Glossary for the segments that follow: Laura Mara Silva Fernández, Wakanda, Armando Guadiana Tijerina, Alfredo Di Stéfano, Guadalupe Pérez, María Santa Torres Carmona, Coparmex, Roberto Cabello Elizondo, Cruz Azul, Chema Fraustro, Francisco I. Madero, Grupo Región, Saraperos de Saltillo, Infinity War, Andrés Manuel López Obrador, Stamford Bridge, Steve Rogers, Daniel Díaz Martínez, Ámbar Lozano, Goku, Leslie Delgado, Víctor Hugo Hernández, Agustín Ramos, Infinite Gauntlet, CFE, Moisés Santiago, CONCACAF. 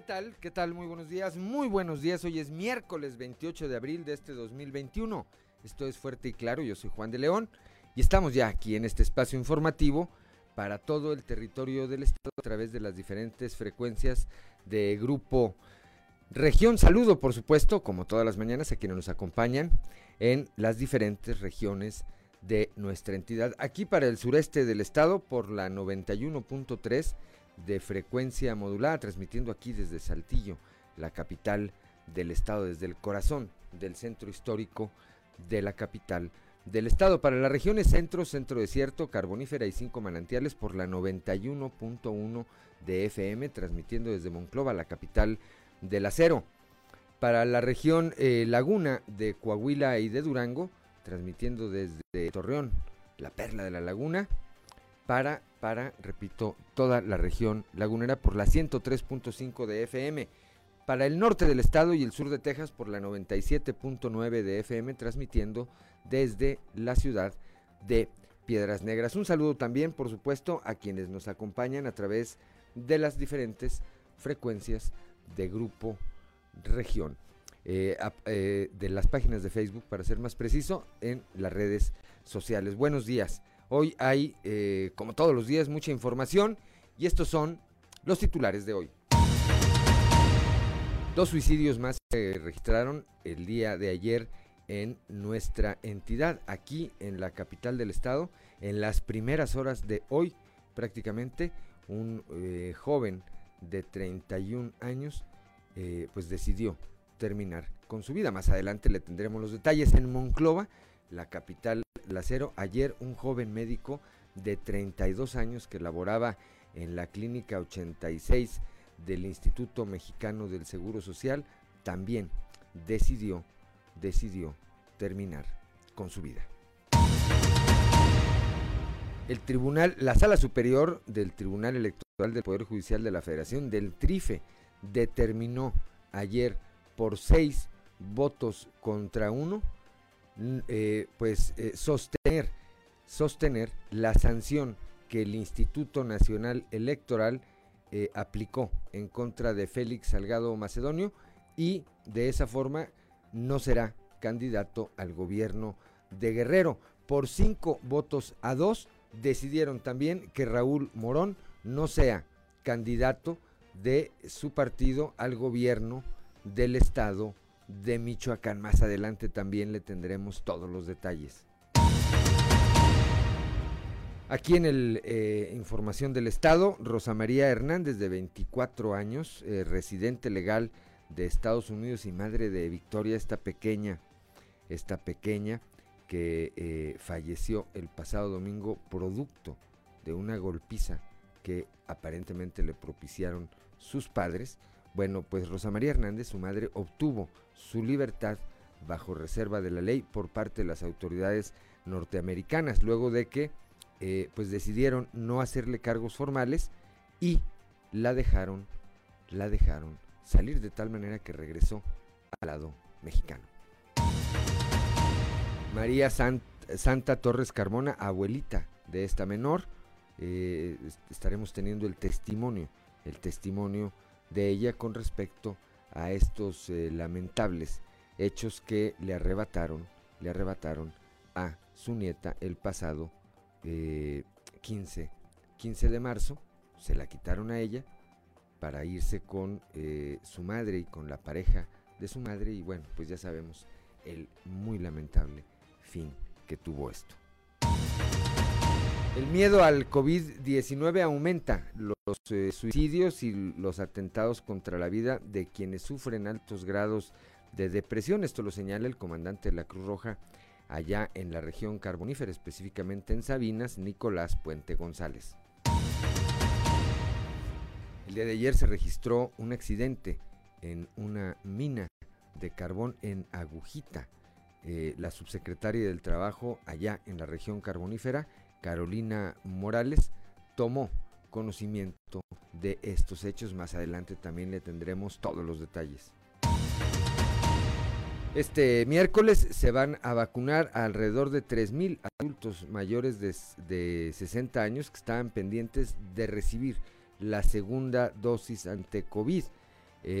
¿Qué tal? ¿Qué tal? Muy buenos días, muy buenos días. Hoy es miércoles 28 de abril de este 2021. Esto es Fuerte y Claro, yo soy Juan de León y estamos ya aquí en este espacio informativo para todo el territorio del estado a través de las diferentes frecuencias de Grupo Región. Saludo, por supuesto, como todas las mañanas, a quienes nos acompañan en las diferentes regiones de nuestra entidad. Aquí para el sureste del estado por la 91.3 de frecuencia modulada, transmitiendo aquí desde Saltillo, la capital del estado, desde el corazón del centro histórico de la capital del estado. Para las regiones centro, centro desierto, carbonífera y 5 manantiales por la 91.1 de FM, transmitiendo desde Monclova, la capital del acero. Para la región laguna de Coahuila y de Durango, transmitiendo desde Torreón, la perla de la laguna, repito, toda la región lagunera por la 103.5 de FM. Para el norte del estado y el sur de Texas por la 97.9 de FM, transmitiendo desde la ciudad de Piedras Negras. Un saludo también, por supuesto, a quienes nos acompañan a través de las diferentes frecuencias de Grupo Región. De las páginas de Facebook, para ser más preciso, en las redes sociales. Buenos días. Hoy hay, como todos los días, mucha información y estos son los titulares de hoy. 2 suicidios más se registraron el día de ayer en nuestra entidad, aquí en la capital del estado. En las primeras horas de hoy, prácticamente, un joven de 31 años pues decidió terminar con su vida. Más adelante le tendremos los detalles. En Monclova, la capital del acero, ayer un joven médico de 32 años que laboraba en la clínica 86 del Instituto Mexicano del Seguro Social también decidió terminar con su vida. El tribunal, la Sala Superior del Tribunal Electoral del Poder Judicial de la Federación, del TRIFE, determinó ayer por 6 votos contra 1 sostener la sanción que el Instituto Nacional Electoral aplicó en contra de Félix Salgado Macedonio, y de esa forma no será candidato al gobierno de Guerrero. Por 5 votos a 2 decidieron también que Raúl Morón no sea candidato de su partido al gobierno del estado de Michoacán. Más adelante también le tendremos todos los detalles. Aquí en el información del estado, Rosa María Hernández, de 24 años, residente legal de Estados Unidos y madre de Victoria, esta pequeña que falleció el pasado domingo producto de una golpiza que aparentemente le propiciaron sus padres. Bueno, pues Rosa María Hernández, su madre, obtuvo su libertad bajo reserva de la ley por parte de las autoridades norteamericanas, luego de que pues decidieron no hacerle cargos formales y la dejaron salir, de tal manera que regresó al lado mexicano. María Santa Torres Carmona, abuelita de esta menor, estaremos teniendo el testimonio de ella con respecto a estos lamentables hechos que le arrebataron a su nieta el pasado 15 de marzo. Se la quitaron a ella para irse con su madre y con la pareja de su madre, y bueno, pues ya sabemos el muy lamentable fin que tuvo esto. El miedo al COVID-19 aumenta los suicidios y los atentados contra la vida de quienes sufren altos grados de depresión. Esto lo señala el comandante de la Cruz Roja allá en la región carbonífera, específicamente en Sabinas, Nicolás Puente González. El día de ayer se registró un accidente en una mina de carbón en Agujita. La subsecretaria del Trabajo allá en la región carbonífera, Carolina Morales, tomó conocimiento de estos hechos. Más adelante también le tendremos todos los detalles. Este miércoles se van a vacunar alrededor de 3,000 adultos mayores de 60 años que estaban pendientes de recibir la segunda dosis ante COVID.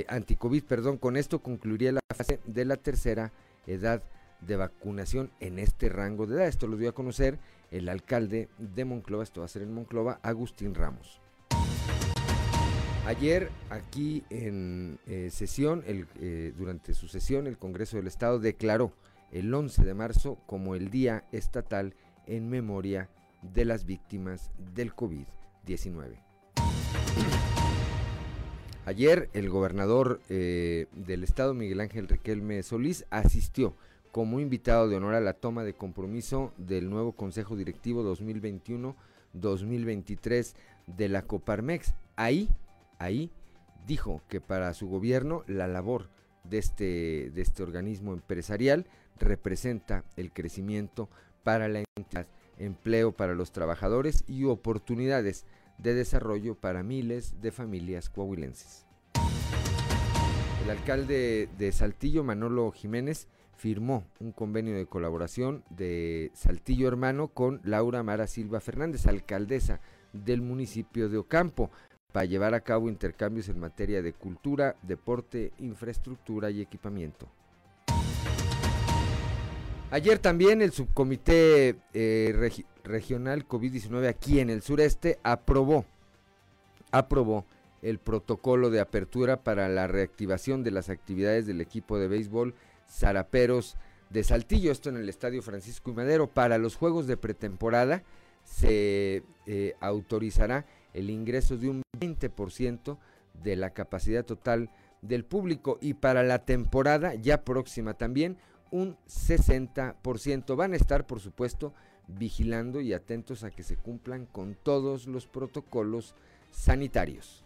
anticovid, perdón. Con esto concluiría la fase de la tercera edad de vacunación en este rango de edad. Esto lo dio a conocer el alcalde de Monclova, esto va a ser en Monclova, Agustín Ramos. Ayer aquí en sesión, durante su sesión, el Congreso del Estado declaró el 11 de marzo como el Día Estatal en memoria de las víctimas del COVID-19. Ayer el gobernador del Estado, Miguel Ángel Riquelme Solís, asistió como invitado de honor a la toma de compromiso del nuevo Consejo Directivo 2021-2023 de la Coparmex. Ahí dijo que para su gobierno la labor de este organismo empresarial representa el crecimiento para la entidad, empleo para los trabajadores y oportunidades de desarrollo para miles de familias coahuilenses. El alcalde de Saltillo, Manolo Jiménez, firmó un convenio de colaboración de Saltillo Hermano con Laura Mara Silva Fernández, alcaldesa del municipio de Ocampo, para llevar a cabo intercambios en materia de cultura, deporte, infraestructura y equipamiento. Ayer también el subcomité regional COVID-19 aquí en el sureste aprobó el protocolo de apertura para la reactivación de las actividades del equipo de béisbol Saraperos de Saltillo, esto en el estadio Francisco I. Madero. Para los juegos de pretemporada se autorizará el ingreso de un 20% de la capacidad total del público, y para la temporada ya próxima también un 60%. Van a estar, por supuesto, vigilando y atentos a que se cumplan con todos los protocolos sanitarios.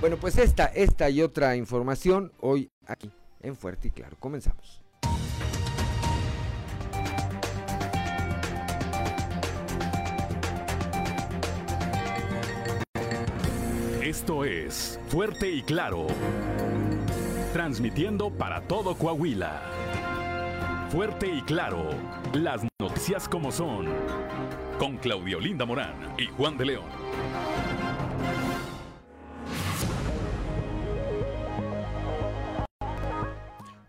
Bueno, pues esta y otra información hoy aquí en Fuerte y Claro. Comenzamos. Esto es Fuerte y Claro, transmitiendo para todo Coahuila. Fuerte y Claro, las noticias como son, con Claudio Linda Morán y Juan de León.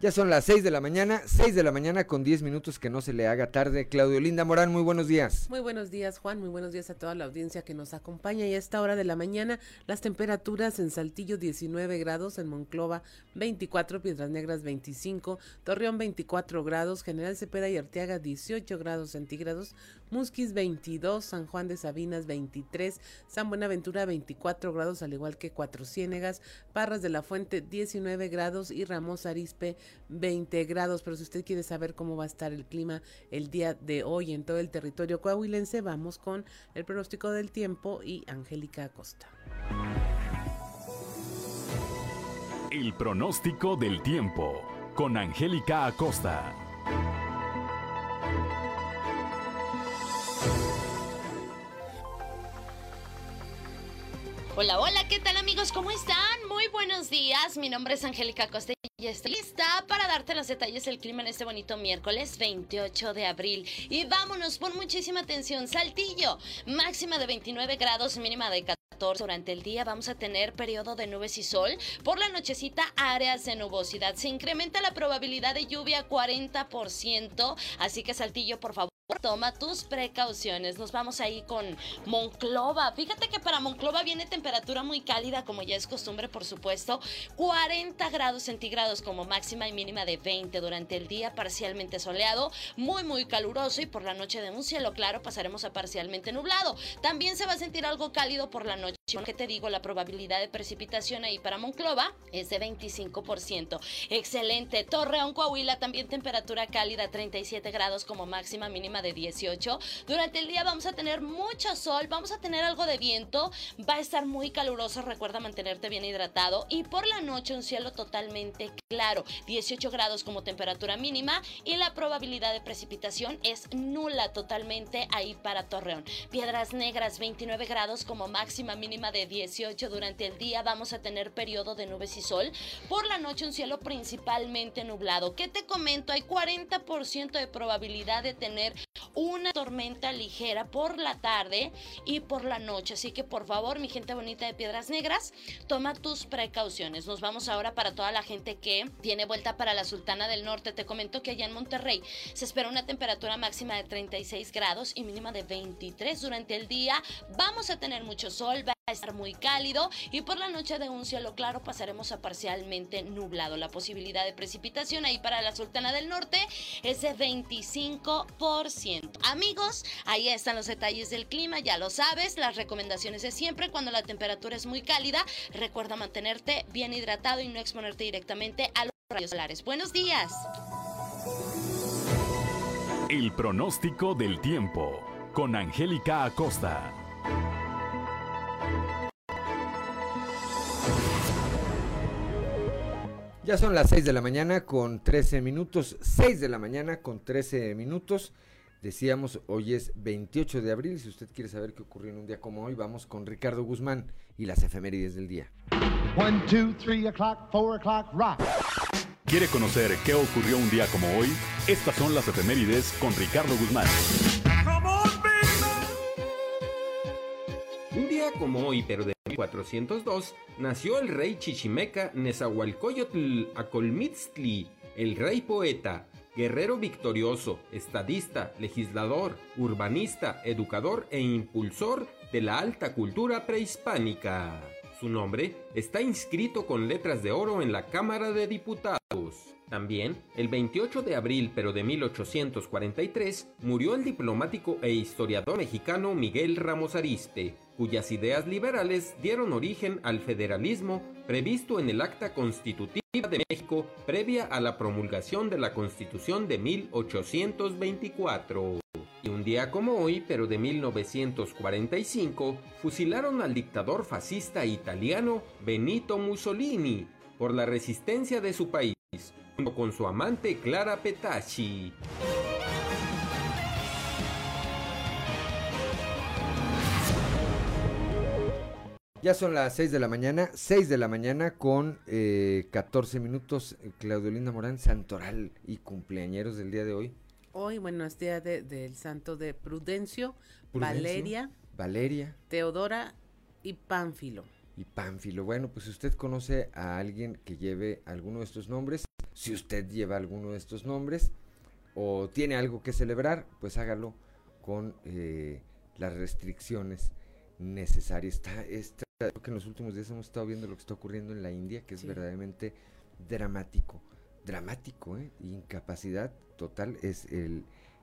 Ya son las 6 de la mañana con 10 minutos, que no se le haga tarde. Claudio Linda Morán, muy buenos días. Muy buenos días, Juan, muy buenos días a toda la audiencia que nos acompaña. Y a esta hora de la mañana, las temperaturas en Saltillo 19 grados, en Monclova 24, Piedras Negras 25, Torreón 24 grados, General Cepeda y Arteaga 18 grados centígrados, Musquis 22, San Juan de Sabinas 23, San Buenaventura 24 grados, al igual que Cuatro Ciénegas, Parras de la Fuente 19 grados y Ramos Arispe 20 grados, pero si usted quiere saber cómo va a estar el clima el día de hoy en todo el territorio coahuilense, vamos con el pronóstico del tiempo y Angélica Acosta. El pronóstico del tiempo con Angélica Acosta. Hola, hola, ¿qué tal, amigos? ¿Cómo están? Muy buenos días, mi nombre es Angélica Acosta. Ya estoy lista para darte los detalles del clima en este bonito miércoles 28 de abril. Y vámonos por muchísima atención. Saltillo, máxima de 29 grados, mínima de 14. Durante el día vamos a tener periodo de nubes y sol. Por la nochecita, áreas de nubosidad. Se incrementa la probabilidad de lluvia a 40%. Así que Saltillo, por favor, toma tus precauciones. Nos vamos ahí con Monclova. Fíjate que para Monclova viene temperatura muy cálida, como ya es costumbre, por supuesto. 40 grados centígrados como máxima y mínima de 20. Durante el día parcialmente soleado, muy muy caluroso, y por la noche de un cielo claro pasaremos a parcialmente nublado. También se va a sentir algo cálido por la noche. Que te digo, la probabilidad de precipitación ahí para Monclova es de 25%. Excelente. Torreón, Coahuila, también temperatura cálida, 37 grados como máxima, mínima de 18. Durante el día vamos a tener mucho sol, vamos a tener algo de viento, va a estar muy caluroso, recuerda mantenerte bien hidratado, y por la noche un cielo totalmente claro, 18 grados como temperatura mínima, y la probabilidad de precipitación es nula totalmente ahí para Torreón. Piedras Negras, 29 grados como máxima, mínima de 18. Durante el día vamos a tener periodo de nubes y sol. Por la noche un cielo principalmente nublado. ¿Qué te comento? Hay 40% de probabilidad de tener una tormenta ligera por la tarde y por la noche. Así que por favor, mi gente bonita de Piedras Negras, toma tus precauciones. Nos vamos ahora para toda la gente que tiene vuelta para la Sultana del Norte. Te comento que allá en Monterrey se espera una temperatura máxima de 36 grados y mínima de 23. Durante el día vamos a tener mucho sol, va a estar muy cálido y por la noche de un cielo claro pasaremos a parcialmente nublado. La posibilidad de precipitación ahí para la Sultana del Norte es de 25%. Amigos, ahí están los detalles del clima, ya lo sabes, las recomendaciones de siempre. Cuando la temperatura es muy cálida, recuerda mantenerte bien hidratado y no exponerte directamente a los rayos solares. Buenos días. El pronóstico del tiempo con Angélica Acosta. Ya son las 6 de la mañana con 13 minutos, 6 de la mañana con 13 minutos, decíamos hoy es 28 de abril, si usted quiere saber qué ocurrió en un día como hoy, vamos con Ricardo Guzmán y las efemérides del día. 1, 2, 3 o'clock, 4 o'clock, rock. ¿Quiere conocer qué ocurrió un día como hoy? Estas son las efemérides con Ricardo Guzmán. Un día como hoy, pero de 1402, nació el rey chichimeca Nezahualcóyotl Acolmitztli, el rey poeta, guerrero victorioso, estadista, legislador, urbanista, educador e impulsor de la alta cultura prehispánica. Su nombre está inscrito con letras de oro en la Cámara de Diputados. También, el 28 de abril pero de 1843, murió el diplomático e historiador mexicano Miguel Ramos Arispe, cuyas ideas liberales dieron origen al federalismo previsto en el Acta Constitutiva de México previa a la promulgación de la Constitución de 1824. Y un día como hoy, pero de 1945, fusilaron al dictador fascista italiano Benito Mussolini por la resistencia de su país, junto con su amante Clara Petacci. Ya son las 6 de la mañana, 6 de la mañana con 14 minutos, Claudio Linda Morán, santoral y cumpleañeros del día de hoy. Hoy, bueno, es día del santo de Prudencio, Valeria, Teodora y Pánfilo. Bueno, pues si usted conoce a alguien que lleve alguno de estos nombres, si usted lleva alguno de estos nombres o tiene algo que celebrar, pues hágalo con las restricciones necesarias. Creo que en los últimos días hemos estado viendo lo que está ocurriendo en la India, que es verdaderamente dramático, incapacidad total. Es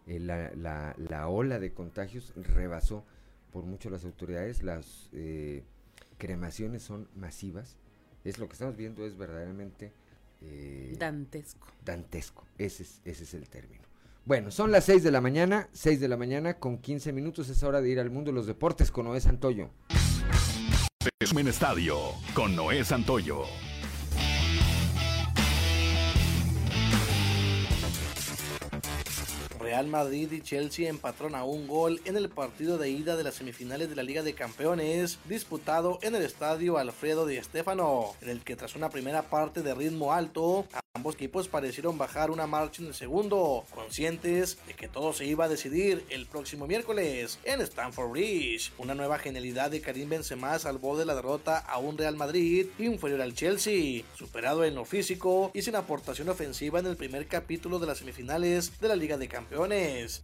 la ola de contagios rebasó por mucho las autoridades, las cremaciones son masivas. Es lo que estamos viendo, es verdaderamente dantesco, ese es el término. Bueno, son las 6 de la mañana, 6 de la mañana con 15 minutos, es hora de ir al mundo de los deportes con Noé Santoyo. Resumen Estadio con Noé Santoyo. Real Madrid y Chelsea empataron a un gol en el partido de ida de las semifinales de la Liga de Campeones disputado en el estadio Alfredo Di Stéfano, en el que tras una primera parte de ritmo alto, ambos equipos parecieron bajar una marcha en el segundo, conscientes de que todo se iba a decidir el próximo miércoles en Stamford Bridge. Una nueva genialidad de Karim Benzema salvó de la derrota a un Real Madrid inferior al Chelsea, superado en lo físico y sin aportación ofensiva en el primer capítulo de las semifinales de la Liga de Campeones,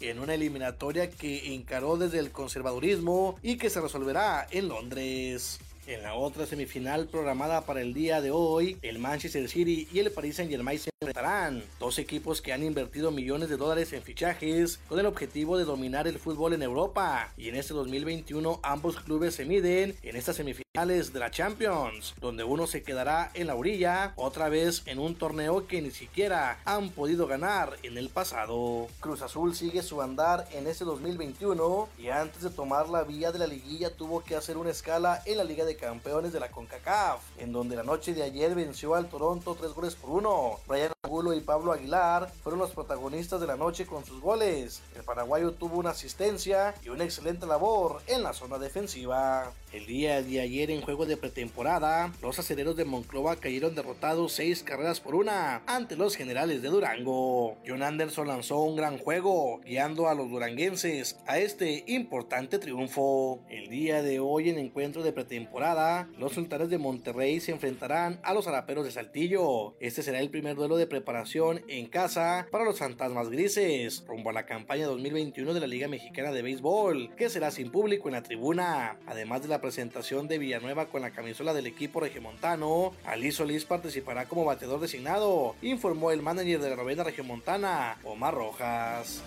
en una eliminatoria que encaró desde el conservadurismo y que se resolverá en Londres. En la otra semifinal programada para el día de hoy, el Manchester City y el Paris Saint-Germain se enfrentarán, dos equipos que han invertido millones de dólares en fichajes con el objetivo de dominar el fútbol en Europa, y en este 2021 ambos clubes se miden en estas semifinales de la Champions, donde uno se quedará en la orilla otra vez en un torneo que ni siquiera han podido ganar en el pasado. Cruz Azul sigue su andar en este 2021 y antes de tomar la vía de la liguilla tuvo que hacer una escala en la Liga de Campeones de la CONCACAF, en donde la noche de ayer venció al Toronto 3-1. Brian Angulo y Pablo Aguilar fueron los protagonistas de la noche con sus goles. El paraguayo tuvo una asistencia y una excelente labor en la zona defensiva. El día de ayer en juego de pretemporada, los Acereros de Monclova cayeron derrotados 6 carreras por 1 ante los Generales de Durango. John Anderson lanzó un gran juego, guiando a los duranguenses a este importante triunfo. El día de hoy en encuentro de pretemporada, los Sultanes de Monterrey se enfrentarán a los Saraperos de Saltillo. Este será el primer duelo de preparación en casa para los Fantasmas Grises, rumbo a la campaña 2021 de la Liga Mexicana de Béisbol, que será sin público en la tribuna. Además de la presentación de Villanueva con la camisola del equipo regiomontano, Ali Solís participará como bateador designado, informó el manager de la novena regiomontana, Omar Rojas.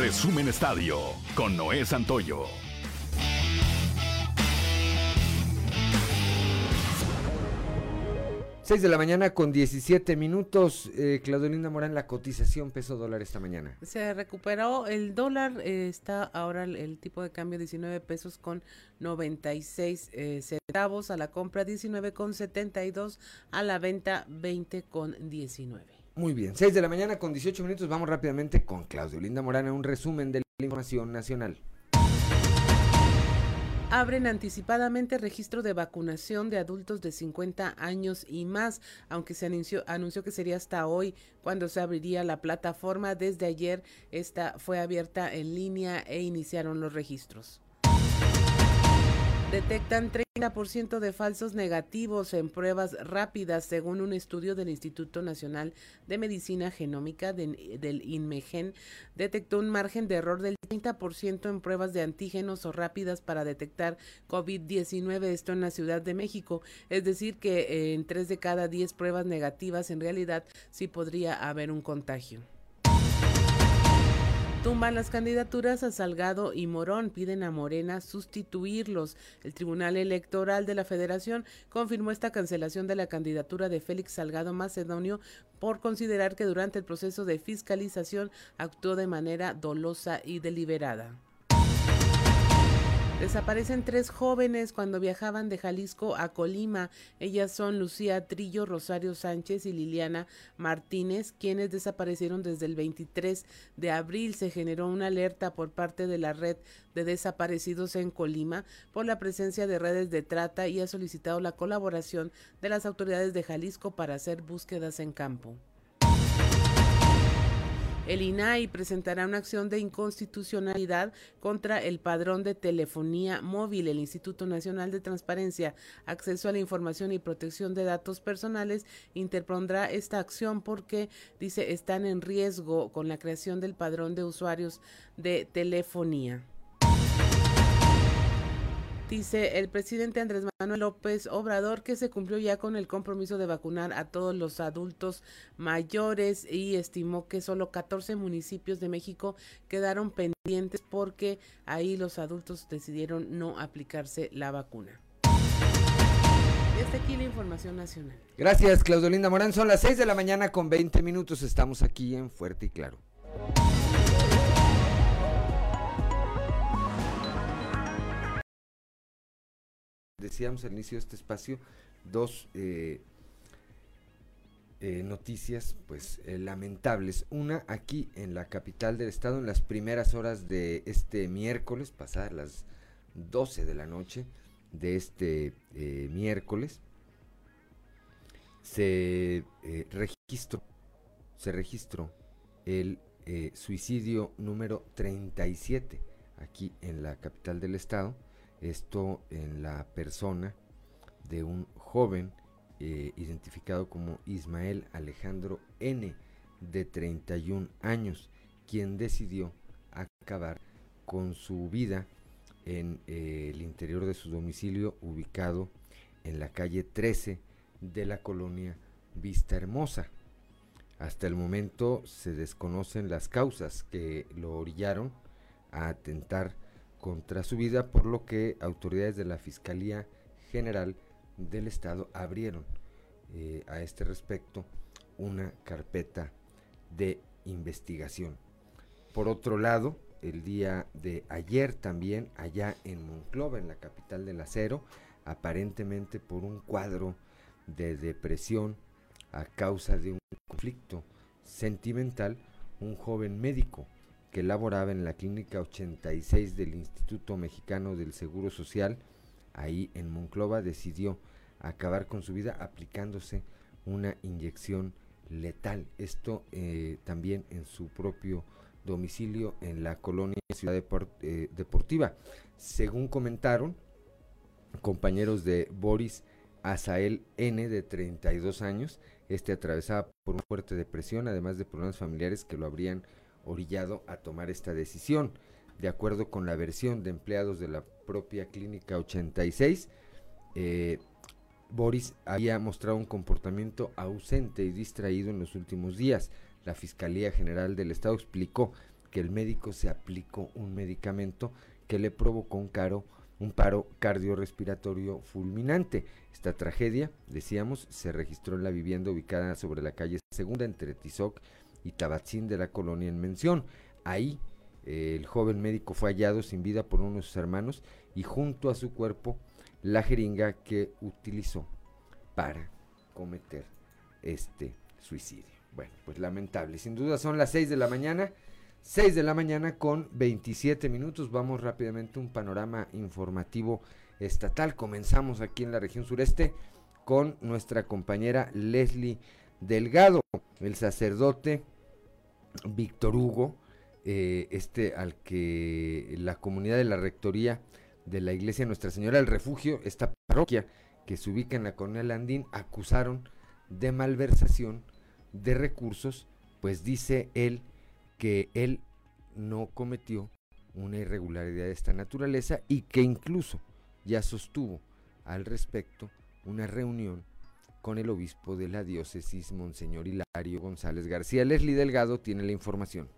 Resumen Estadio con Noé Santoyo. Seis de la mañana con 17 minutos. Claudio Linda Morán, la cotización peso dólar esta mañana. Se recuperó el dólar, está ahora el tipo de cambio 19 pesos con 96 centavos a la compra, 19 con 72 a la venta, 20 con 19. Muy bien, 6 de la mañana con 18 minutos, vamos rápidamente con Claudio Linda Morán a un resumen de la información nacional. Abren anticipadamente registro de vacunación de adultos de 50 años y más, aunque se anunció que sería hasta hoy cuando se abriría la plataforma. Desde ayer esta fue abierta en línea e iniciaron los registros. Detectan 30% de falsos negativos en pruebas rápidas, según un estudio del Instituto Nacional de Medicina Genómica del INMEGEN. Detectó un margen de error del 30% en pruebas de antígenos o rápidas para detectar COVID-19, esto en la Ciudad de México. Es decir que en 3 de cada 10 pruebas negativas en realidad sí podría haber un contagio. Tumban las candidaturas a Salgado y Morón, piden a Morena sustituirlos. El Tribunal Electoral de la Federación confirmó esta cancelación de la candidatura de Félix Salgado Macedonio por considerar que durante el proceso de fiscalización actuó de manera dolosa y deliberada. Desaparecen 3 jóvenes cuando viajaban de Jalisco a Colima. Ellas son Lucía Trillo, Rosario Sánchez y Liliana Martínez, quienes desaparecieron desde el 23 de abril. Se generó una alerta por parte de la red de desaparecidos en Colima por la presencia de redes de trata y ha solicitado la colaboración de las autoridades de Jalisco para hacer búsquedas en campo. El INAI presentará una acción de inconstitucionalidad contra el padrón de telefonía móvil. El Instituto Nacional de Transparencia, Acceso a la Información y Protección de Datos Personales interpondrá esta acción porque, dice, están en riesgo con la creación del padrón de usuarios de telefonía. Dice el presidente Andrés Manuel López Obrador que se cumplió ya con el compromiso de vacunar a todos los adultos mayores y estimó que solo 14 municipios de México quedaron pendientes porque ahí los adultos decidieron no aplicarse la vacuna. Y hasta aquí la información nacional. Gracias, Claudio Linda Morán. Son las 6 de la mañana con 20 minutos. Estamos aquí en Fuerte y Claro. Decíamos al inicio de este espacio, dos noticias pues lamentables. Una aquí en la capital del estado en las primeras horas de este miércoles, pasadas las 12 de la noche de este miércoles, se registró el suicidio número 37 aquí en la capital del estado. Esto en la persona de un joven identificado como Ismael Alejandro N., de 31 años, quien decidió acabar con su vida en el interior de su domicilio ubicado en la calle 13 de la colonia Vista Hermosa. Hasta el momento se desconocen las causas que lo orillaron a atentar contra su vida, por lo que autoridades de la Fiscalía General del Estado abrieron a este respecto una carpeta de investigación. Por otro lado, el día de ayer también allá en Monclova, en la capital del acero, aparentemente por un cuadro de depresión a causa de un conflicto sentimental, un joven médico que laboraba en la clínica 86 del Instituto Mexicano del Seguro Social, ahí en Monclova, decidió acabar con su vida aplicándose una inyección letal. Esto también en su propio domicilio en la colonia Ciudad Deportiva. Según comentaron compañeros de Boris Azael N., de 32 años, este atravesaba por una fuerte depresión, además de problemas familiares que lo habrían orillado a tomar esta decisión. De acuerdo con la versión de empleados de la propia clínica 86, Boris había mostrado un comportamiento ausente y distraído en los últimos días. La Fiscalía General del Estado explicó que el médico se aplicó un medicamento que le provocó un paro cardiorrespiratorio fulminante. Esta tragedia, decíamos, se registró en la vivienda ubicada sobre la calle Segunda, entre Tizoc y Tabatzin, de la colonia en mención. Ahí el joven médico fue hallado sin vida por uno de sus hermanos, y junto a su cuerpo la jeringa que utilizó para cometer este suicidio. Bueno, pues lamentable. Sin duda son las 6:27 a.m. Vamos rápidamente a un panorama informativo estatal. Comenzamos aquí en la región sureste con nuestra compañera Leslie Delgado. El sacerdote Víctor Hugo, al que la comunidad de la rectoría de la iglesia Nuestra Señora del Refugio, esta parroquia que se ubica en la colonia Landín, acusaron de malversación de recursos, pues dice él que él no cometió una irregularidad de esta naturaleza, y que incluso ya sostuvo al respecto una reunión con el obispo de la diócesis, Monseñor Hilario González García. Leslie Delgado tiene la información.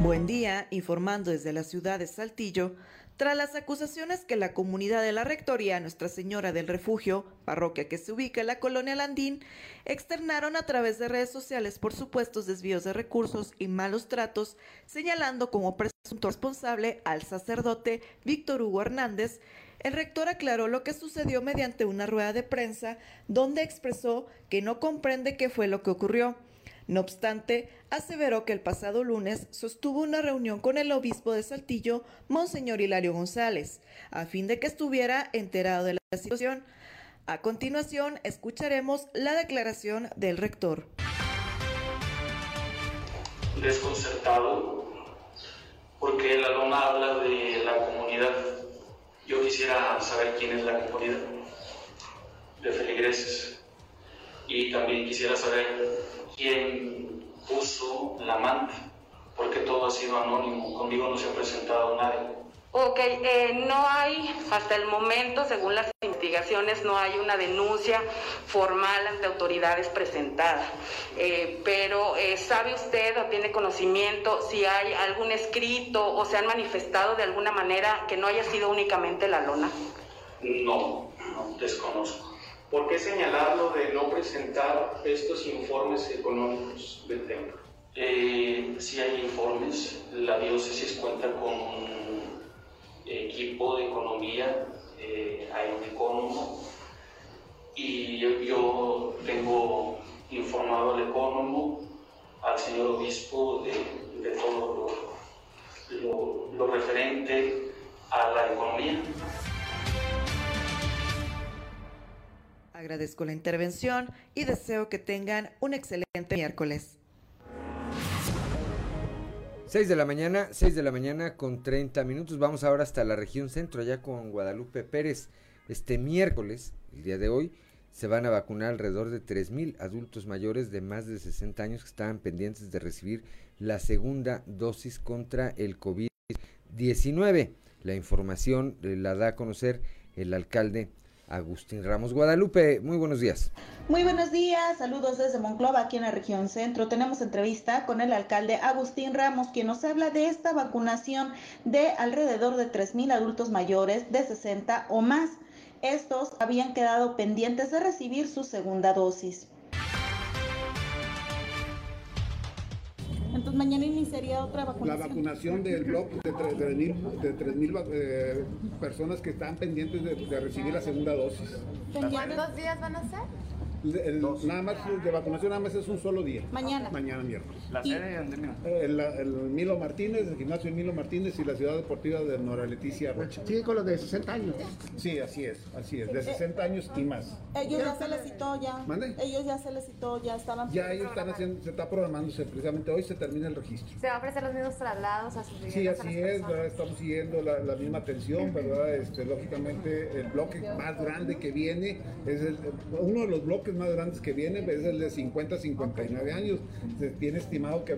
Buen día, informando desde la ciudad de Saltillo. Tras las acusaciones que la comunidad de la rectoría Nuestra Señora del Refugio, parroquia que se ubica en la colonia Landín, externaron a través de redes sociales por supuestos desvíos de recursos y malos tratos, señalando como presunto responsable al sacerdote Víctor Hugo Hernández, el rector aclaró lo que sucedió mediante una rueda de prensa, donde expresó que no comprende qué fue lo que ocurrió. No obstante, aseveró que el pasado lunes sostuvo una reunión con el obispo de Saltillo, Monseñor Hilario González, a fin de que estuviera enterado de la situación. A continuación, escucharemos la declaración del rector. Desconcertado, porque el alumno habla de la comunidad. Yo quisiera saber quién es la comunidad de feligreses, y también quisiera saber quién puso la manta, porque todo ha sido anónimo, conmigo no se ha presentado nadie. Ok, no hay, hasta el momento, según las investigaciones, no hay una denuncia formal ante autoridades presentada, pero ¿sabe usted o tiene conocimiento si hay algún escrito o se han manifestado de alguna manera que no haya sido únicamente la lona? No, desconozco. ¿Por qué señalarlo de no presentar estos informes económicos del templo? Sí hay informes, la diócesis cuenta con un equipo de economía, hay un ecónomo, y yo tengo informado al ecónomo, al señor obispo, de todo lo referente a la economía. Agradezco la intervención y deseo que tengan un excelente miércoles. 6:30 a.m. Vamos ahora hasta la región centro, allá con Guadalupe Pérez. Este miércoles, el día de hoy, se van a vacunar alrededor de 3,000 adultos mayores de más de 60 años que estaban pendientes de recibir la segunda dosis contra el COVID-19. La información la da a conocer el alcalde Agustín Ramos. Guadalupe, muy buenos días. Muy buenos días, saludos desde Monclova, aquí en la región centro. Tenemos entrevista con el alcalde Agustín Ramos, quien nos habla de esta vacunación de alrededor de 3,000 adultos mayores de 60 o más. Estos habían quedado pendientes de recibir su segunda dosis. Entonces mañana iniciaría otra vacunación. La vacunación del bloque de 3,000 personas que están pendientes de recibir la segunda dosis. ¿Cuántos días van a ser? Nada más de vacunación, nada más es un solo día. Mañana. Mañana miércoles. ¿La sede dónde mira? El Milo Martínez, el gimnasio de Milo Martínez y la ciudad deportiva de Nora Leticia Rocha. Sí, con los de 60 años. Sí, así es, de 60 años y más. Ellos ya se les citó ya. ¿Mande? Ellos ya se les citó, ya estaban. Ya ellos están haciendo, se está programándose precisamente hoy, se termina el registro. Se va a ofrecer los mismos traslados a sus viviendas. Sí, así es, ¿verdad? Estamos siguiendo la misma atención, ¿verdad? Lógicamente el bloque más grande que viene es uno de los bloques más grandes que vienen, es el de 50-59 años. Se tiene estimado que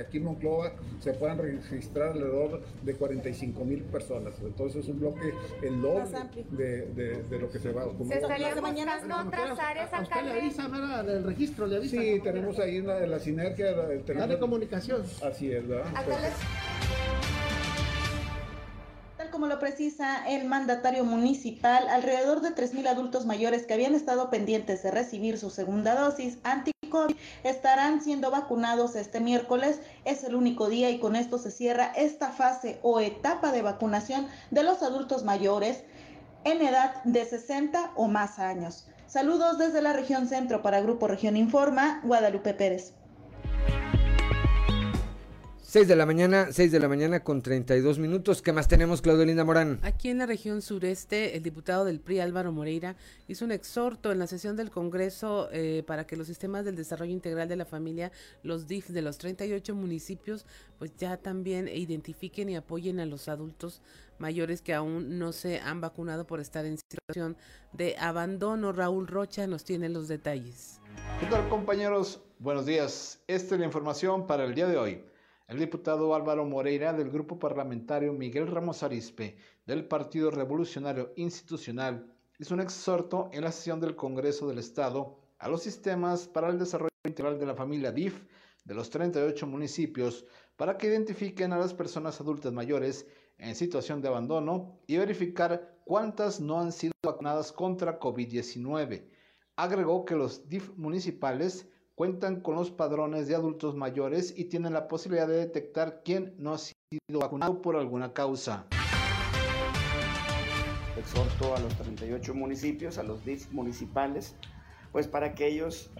aquí en Monclova se puedan registrar alrededor de 45,000 personas. Entonces es un bloque enorme de lo que se va a ocupar. ¿Se estarían buscando otras áreas, alcalde? ¿Le avisa el registro? ¿Le avisa? Sí, tenemos ahí la sinergia. La de comunicación. Así es, ¿verdad? Como lo precisa el mandatario municipal, alrededor de 3,000 adultos mayores que habían estado pendientes de recibir su segunda dosis anti-COVID estarán siendo vacunados este miércoles. Es el único día y con esto se cierra esta fase o etapa de vacunación de los adultos mayores en edad de 60 o más años. Saludos desde la región centro para Grupo Región Informa, Guadalupe Pérez. 6:32 a.m. ¿Qué más tenemos, Claudio Linda Morán? Aquí en la región sureste, el diputado del PRI, Álvaro Moreira, hizo un exhorto en la sesión del Congreso para que los sistemas del desarrollo integral de la familia, los DIF de los 38 municipios, pues ya también identifiquen y apoyen a los adultos mayores que aún no se han vacunado por estar en situación de abandono. Raúl Rocha nos tiene los detalles. ¿Qué tal, compañeros? Buenos días. Esta es la información para el día de hoy. El diputado Álvaro Moreira del Grupo Parlamentario Miguel Ramos Arispe del Partido Revolucionario Institucional hizo un exhorto en la sesión del Congreso del Estado a los sistemas para el desarrollo integral de la familia DIF de los 38 municipios para que identifiquen a las personas adultas mayores en situación de abandono y verificar cuántas no han sido vacunadas contra COVID-19. Agregó que los DIF municipales cuentan con los padrones de adultos mayores y tienen la posibilidad de detectar quién no ha sido vacunado por alguna causa. Exhorto a los 38 municipios, a los DIF municipales, pues para que ellos,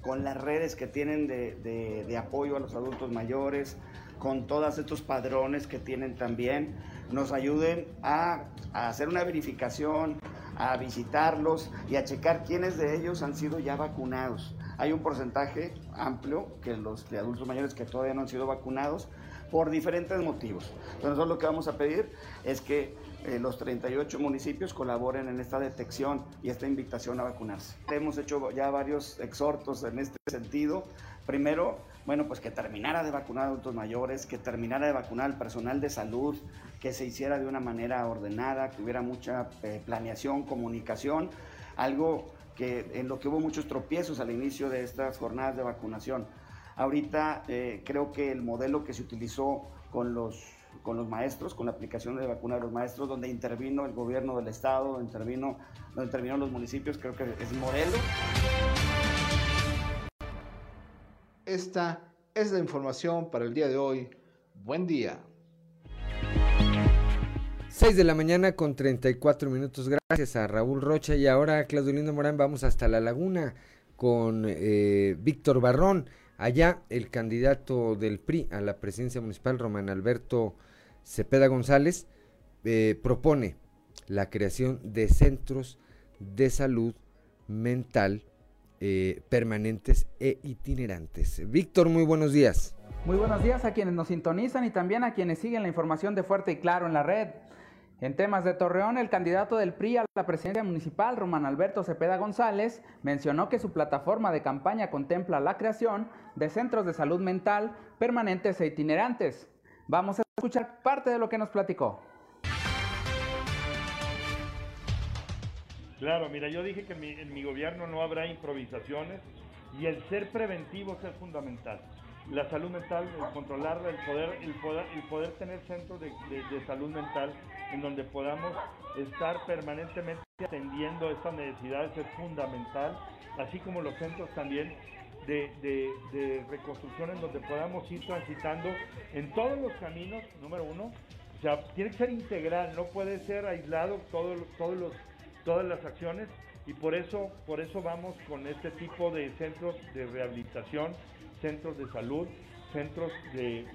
con las redes que tienen de apoyo a los adultos mayores, con todos estos padrones que tienen también, nos ayuden a hacer una verificación, a visitarlos y a checar quiénes de ellos han sido ya vacunados. Hay un porcentaje amplio que los de adultos mayores que todavía no han sido vacunados por diferentes motivos. Entonces nosotros lo que vamos a pedir es que los 38 municipios colaboren en esta detección y esta invitación a vacunarse. Hemos hecho ya varios exhortos en este sentido. Primero, bueno, pues que terminara de vacunar a adultos mayores, que terminara de vacunar al personal de salud, que se hiciera de una manera ordenada, que hubiera mucha planeación, comunicación, algo que en lo que hubo muchos tropiezos al inicio de estas jornadas de vacunación. Ahorita creo que el modelo que se utilizó con los maestros, con la aplicación de vacuna de los maestros, donde intervino el gobierno del estado, donde intervinieron los municipios, creo que es modelo. Esta es la información para el día de hoy. Buen día. 6:34 a.m. Gracias a Raúl Rocha. Y ahora, Claudio Linda Morán, vamos hasta La Laguna con Víctor Barrón. Allá el candidato del PRI a la presidencia municipal, Román Alberto Cepeda González, propone la creación de centros de salud mental permanentes e itinerantes. Víctor, muy buenos días. Muy buenos días a quienes nos sintonizan y también a quienes siguen la información de Fuerte y Claro en la red. En temas de Torreón, el candidato del PRI a la presidencia municipal, Román Alberto Cepeda González, mencionó que su plataforma de campaña contempla la creación de centros de salud mental permanentes e itinerantes. Vamos a escuchar parte de lo que nos platicó. Claro, mira, yo dije que en mi gobierno no habrá improvisaciones y el ser preventivos es fundamental. La salud mental, el controlarla, el poder tener centros de salud mental en donde podamos estar permanentemente atendiendo estas necesidades es fundamental, así como los centros también de reconstrucción en donde podamos ir transitando en todos los caminos, número uno. O sea, tiene que ser integral, no puede ser aislado todas las acciones, Y por eso vamos con este tipo de centros de rehabilitación, centros de salud, centros de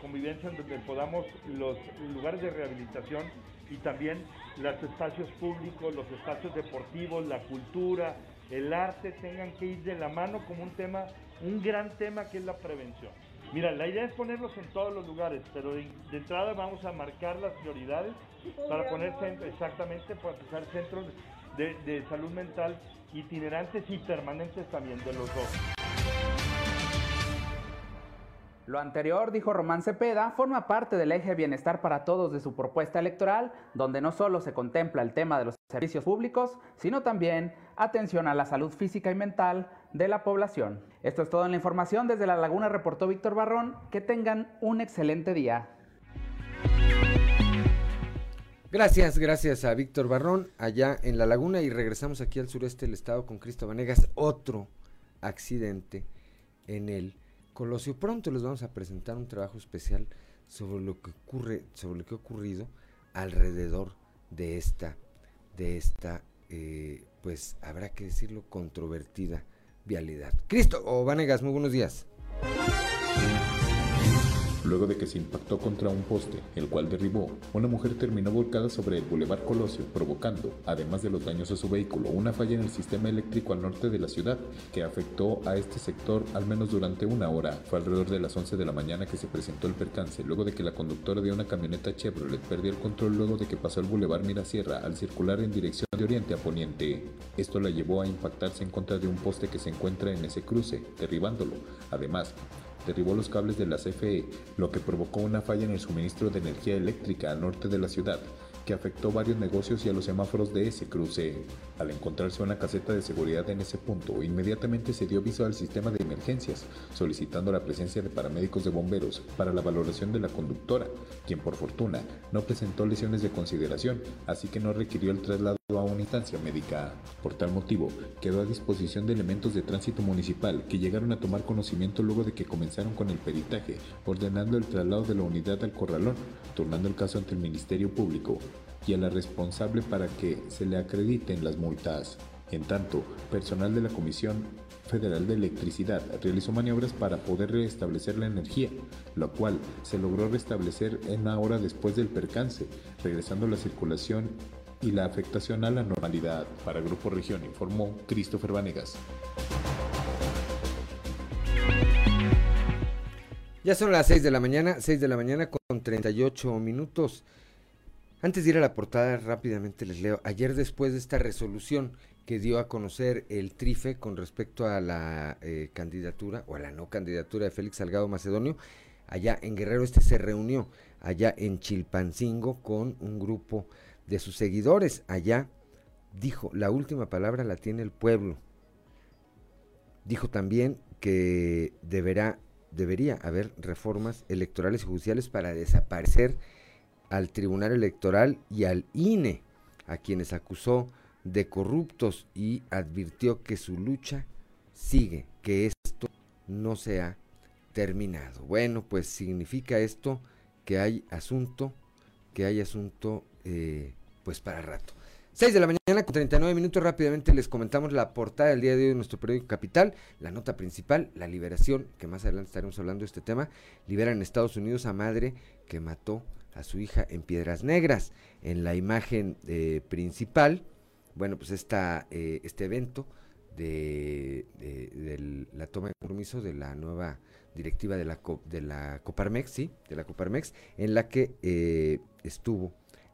convivencia, en donde podamos los lugares de rehabilitación y también los espacios públicos, los espacios deportivos, la cultura, el arte, tengan que ir de la mano como un tema, un gran tema que es la prevención. Mira, la idea es ponerlos en todos los lugares, pero de entrada vamos a marcar las prioridades para poner centros, exactamente, para empezar centros de salud mental itinerantes y permanentes también, de los dos. Lo anterior, dijo Román Cepeda, forma parte del eje Bienestar para Todos de su propuesta electoral, donde no solo se contempla el tema de los servicios públicos, sino también atención a la salud física y mental de la población. Esto es todo en la información. Desde La Laguna reportó Víctor Barrón. Que tengan un excelente día. Gracias a Víctor Barrón allá en La Laguna, y regresamos aquí al sureste del estado con Cristóbal Vanegas. Otro accidente en el Colosio. Pronto les vamos a presentar un trabajo especial sobre lo que ocurre, sobre lo que ha ocurrido alrededor de esta pues habrá que decirlo, controvertida vialidad. Cristóbal Vanegas, muy buenos días. Luego de que se impactó contra un poste, el cual derribó, una mujer terminó volcada sobre el Boulevard Colosio, provocando, además de los daños a su vehículo, una falla en el sistema eléctrico al norte de la ciudad, que afectó a este sector al menos durante una hora. Fue alrededor de las 11 de la mañana que se presentó el percance, luego de que la conductora de una camioneta Chevrolet perdió el control luego de que pasó el Boulevard Mirasierra al circular en dirección de oriente a poniente. Esto la llevó a impactarse en contra de un poste que se encuentra en ese cruce, derribándolo. Además, derribó los cables de la CFE, lo que provocó una falla en el suministro de energía eléctrica al norte de la ciudad, que afectó varios negocios y a los semáforos de ese cruce. Al encontrarse una caseta de seguridad en ese punto, inmediatamente se dio aviso al sistema de emergencias, solicitando la presencia de paramédicos de bomberos para la valoración de la conductora, quien por fortuna no presentó lesiones de consideración, así que no requirió el traslado a una instancia médica. Por tal motivo, quedó a disposición de elementos de tránsito municipal, que llegaron a tomar conocimiento luego de que comenzaron con el peritaje, ordenando el traslado de la unidad al corralón, turnando el caso ante el Ministerio Público y a la responsable para que se le acrediten las multas. En tanto, personal de la Comisión Federal de Electricidad realizó maniobras para poder restablecer la energía, lo cual se logró restablecer una hora después del percance, regresando la circulación y la afectación a la normalidad. Para Grupo Región informó Christopher Vanegas. Ya son las 6 de la mañana con 38 minutos. Antes de ir a la portada, rápidamente les leo. Ayer, después de esta resolución que dio a conocer el TRIFE con respecto a la candidatura o a la no candidatura de Félix Salgado Macedonio, allá en Guerrero, se reunió allá en Chilpancingo con un grupo de sus seguidores. Allá dijo: la última palabra la tiene el pueblo. Dijo también que debería haber reformas electorales y judiciales para desaparecer al Tribunal Electoral y al INE, a quienes acusó de corruptos, y advirtió que su lucha sigue, que esto no se ha terminado. Bueno, pues significa esto que hay asunto pues para rato. 6 de la mañana con 39 minutos. Rápidamente les comentamos la portada del día de hoy de nuestro periódico Capital. La nota principal, la liberación, que más adelante estaremos hablando de este tema. Liberan en Estados Unidos a madre que mató a su hija en Piedras Negras. En la imagen principal, bueno, pues este evento de la toma de compromiso de la nueva directiva de la Coparmex, sí, de la Coparmex, en la que estuvo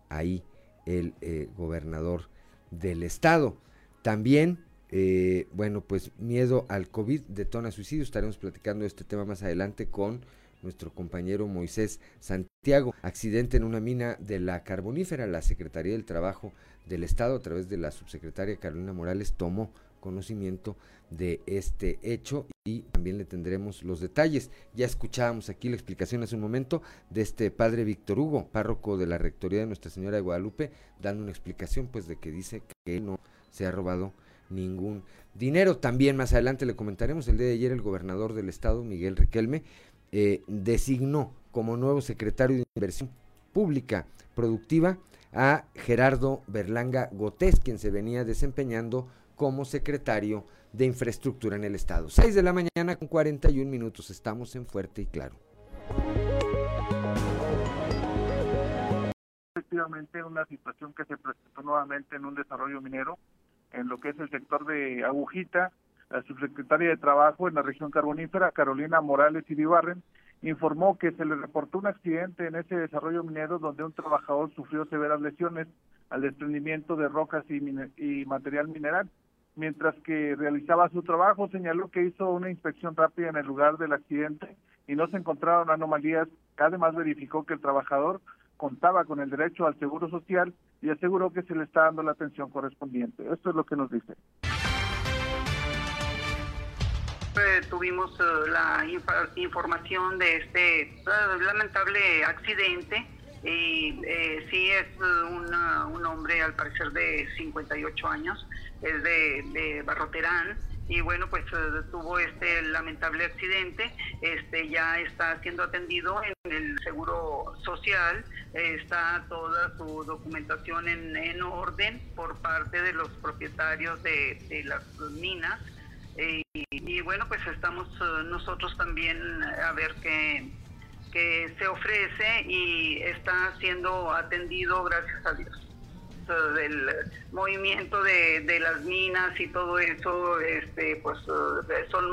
ahí el gobernador del estado. También, bueno, pues miedo al COVID detona suicidio. Estaremos platicando de este tema más adelante con nuestro compañero Moisés Santiago. Accidente en una mina de la Carbonífera. La Secretaría del Trabajo del Estado, a través de la subsecretaria Carolina Morales, tomó conocimiento de este hecho y también le tendremos los detalles. Ya escuchábamos aquí la explicación hace un momento de este padre Víctor Hugo, párroco de la Rectoría de Nuestra Señora de Guadalupe, dando una explicación pues de que dice que no se ha robado ningún dinero. También más adelante le comentaremos. El día de ayer, el gobernador del estado, Miguel Riquelme, designó como nuevo secretario de Inversión Pública Productiva a Gerardo Berlanga Gotés, quien se venía desempeñando como secretario de Infraestructura en el estado. 6:41 a.m, estamos en Fuerte y Claro. Efectivamente, una situación que se presentó nuevamente en un desarrollo minero, en lo que es el sector de Agujita. La subsecretaria de Trabajo en la región carbonífera, Carolina Morales Iribarren, informó que se le reportó un accidente en ese desarrollo minero donde un trabajador sufrió severas lesiones al desprendimiento de rocas y material mineral. Mientras que realizaba su trabajo, señaló que hizo una inspección rápida en el lugar del accidente y no se encontraron anomalías. Además, verificó que el trabajador contaba con el derecho al seguro social y aseguró que se le está dando la atención correspondiente. Esto es lo que nos dice. Tuvimos la información de este lamentable accidente y sí es un hombre al parecer de 58 años, es de Barroterán, y bueno, pues tuvo este lamentable accidente. Ya está siendo atendido en el seguro social, está toda su documentación en orden por parte de los propietarios de las minas. Y bueno, pues estamos nosotros también a ver qué se ofrece, y está siendo atendido, gracias a Dios. Del movimiento de las minas y todo eso, pues son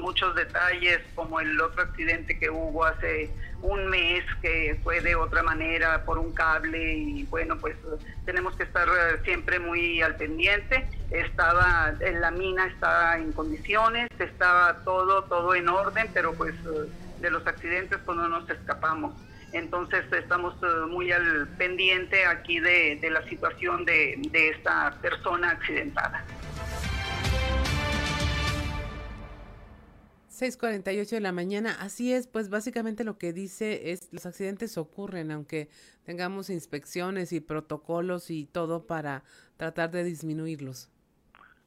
muchos detalles, como el otro accidente que hubo hace un mes, que fue de otra manera por un cable, y bueno, pues tenemos que estar siempre muy al pendiente. Estaba en la mina, estaba en condiciones, estaba todo en orden, pero pues de los accidentes pues no nos escapamos. Entonces estamos muy al pendiente aquí de la situación de esta persona accidentada. 6:48 a.m, así es, pues básicamente lo que dice es, los accidentes ocurren, aunque tengamos inspecciones y protocolos y todo para tratar de disminuirlos.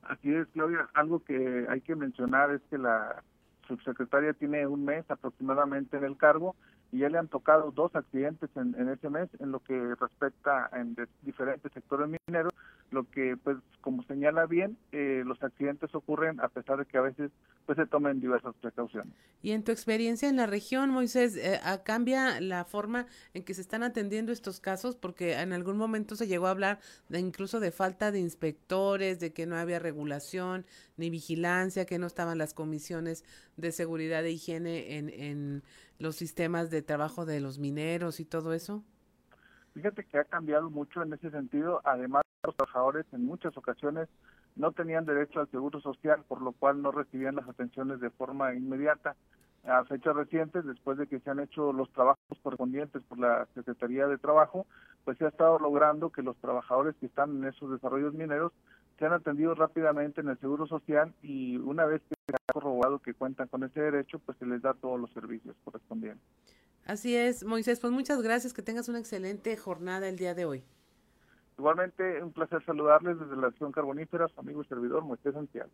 Así es, Claudia. Algo que hay que mencionar es que la subsecretaria tiene un mes aproximadamente en el cargo, y ya le han tocado dos accidentes en ese mes, en lo que respecta en diferentes sectores mineros, lo que, pues, como señala bien, los accidentes ocurren a pesar de que a veces pues se tomen diversas precauciones. Y en tu experiencia en la región, Moisés, ¿cambia la forma en que se están atendiendo estos casos? Porque en algún momento se llegó a hablar de incluso de falta de inspectores, de que no había regulación ni vigilancia, que no estaban las comisiones de seguridad e higiene en los sistemas de trabajo de los mineros y todo eso. Fíjate que ha cambiado mucho en ese sentido. Además, los trabajadores en muchas ocasiones no tenían derecho al seguro social, por lo cual no recibían las atenciones de forma inmediata. A fechas recientes, después de que se han hecho los trabajos correspondientes por la Secretaría de Trabajo, pues se ha estado logrando que los trabajadores que están en esos desarrollos mineros se han atendido rápidamente en el seguro social, y una vez que se ha corroborado que cuentan con ese derecho, pues se les da todos los servicios correspondientes. Así es, Moisés, pues muchas gracias, que tengas una excelente jornada el día de hoy. Igualmente, un placer saludarles desde la región carbonífera, su amigo y servidor Moisés Santiago.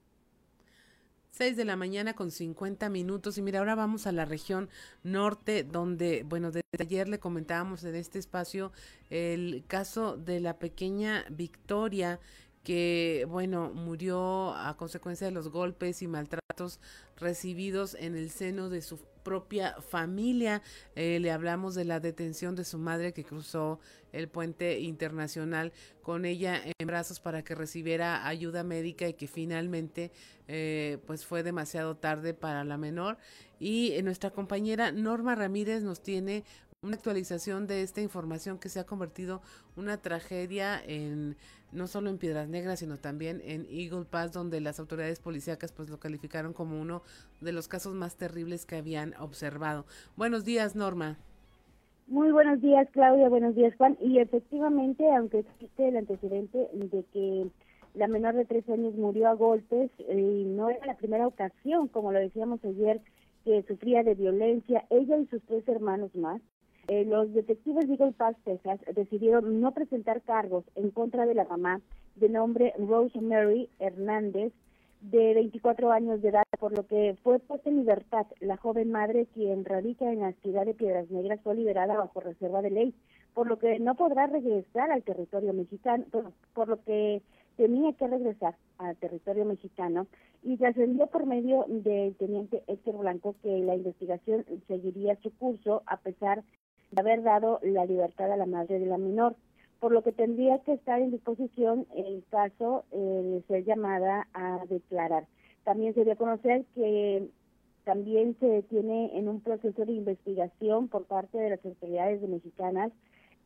6:50 a.m. Y mira, ahora vamos a la región norte, donde, bueno, desde ayer le comentábamos en este espacio el caso de la pequeña Victoria, que, bueno, murió a consecuencia de los golpes y maltratos recibidos en el seno de su propia familia. Le hablamos de la detención de su madre, que cruzó el puente internacional con ella en brazos para que recibiera ayuda médica, y que finalmente pues fue demasiado tarde para la menor. Y nuestra compañera Norma Ramírez nos tiene una actualización de esta información que se ha convertido una tragedia en, no solo en Piedras Negras, sino también en Eagle Pass, donde las autoridades policíacas pues lo calificaron como uno de los casos más terribles que habían observado. Buenos días, Norma. Muy buenos días, Claudia, buenos días, Juan. Y efectivamente, aunque existe el antecedente de que la menor de 13 años murió a golpes, y no era la primera ocasión, como lo decíamos ayer, que sufría de violencia, ella y sus tres hermanos más. Los detectives de Eagle Pass, Texas, decidieron no presentar cargos en contra de la mamá, de nombre Rosemary Hernández, de 24 años de edad, por lo que fue puesta en libertad. La joven madre, quien radica en la ciudad de Piedras Negras, fue liberada bajo reserva de ley, por lo que no podrá regresar al territorio mexicano, por lo que tenía que regresar al territorio mexicano, y trascendió por medio del teniente Héctor Blanco que la investigación seguiría su curso a pesar de haber dado la libertad a la madre de la menor, por lo que tendría que estar en disposición el caso de ser llamada a declarar. También se dio a conocer que también se detiene en un proceso de investigación por parte de las autoridades mexicanas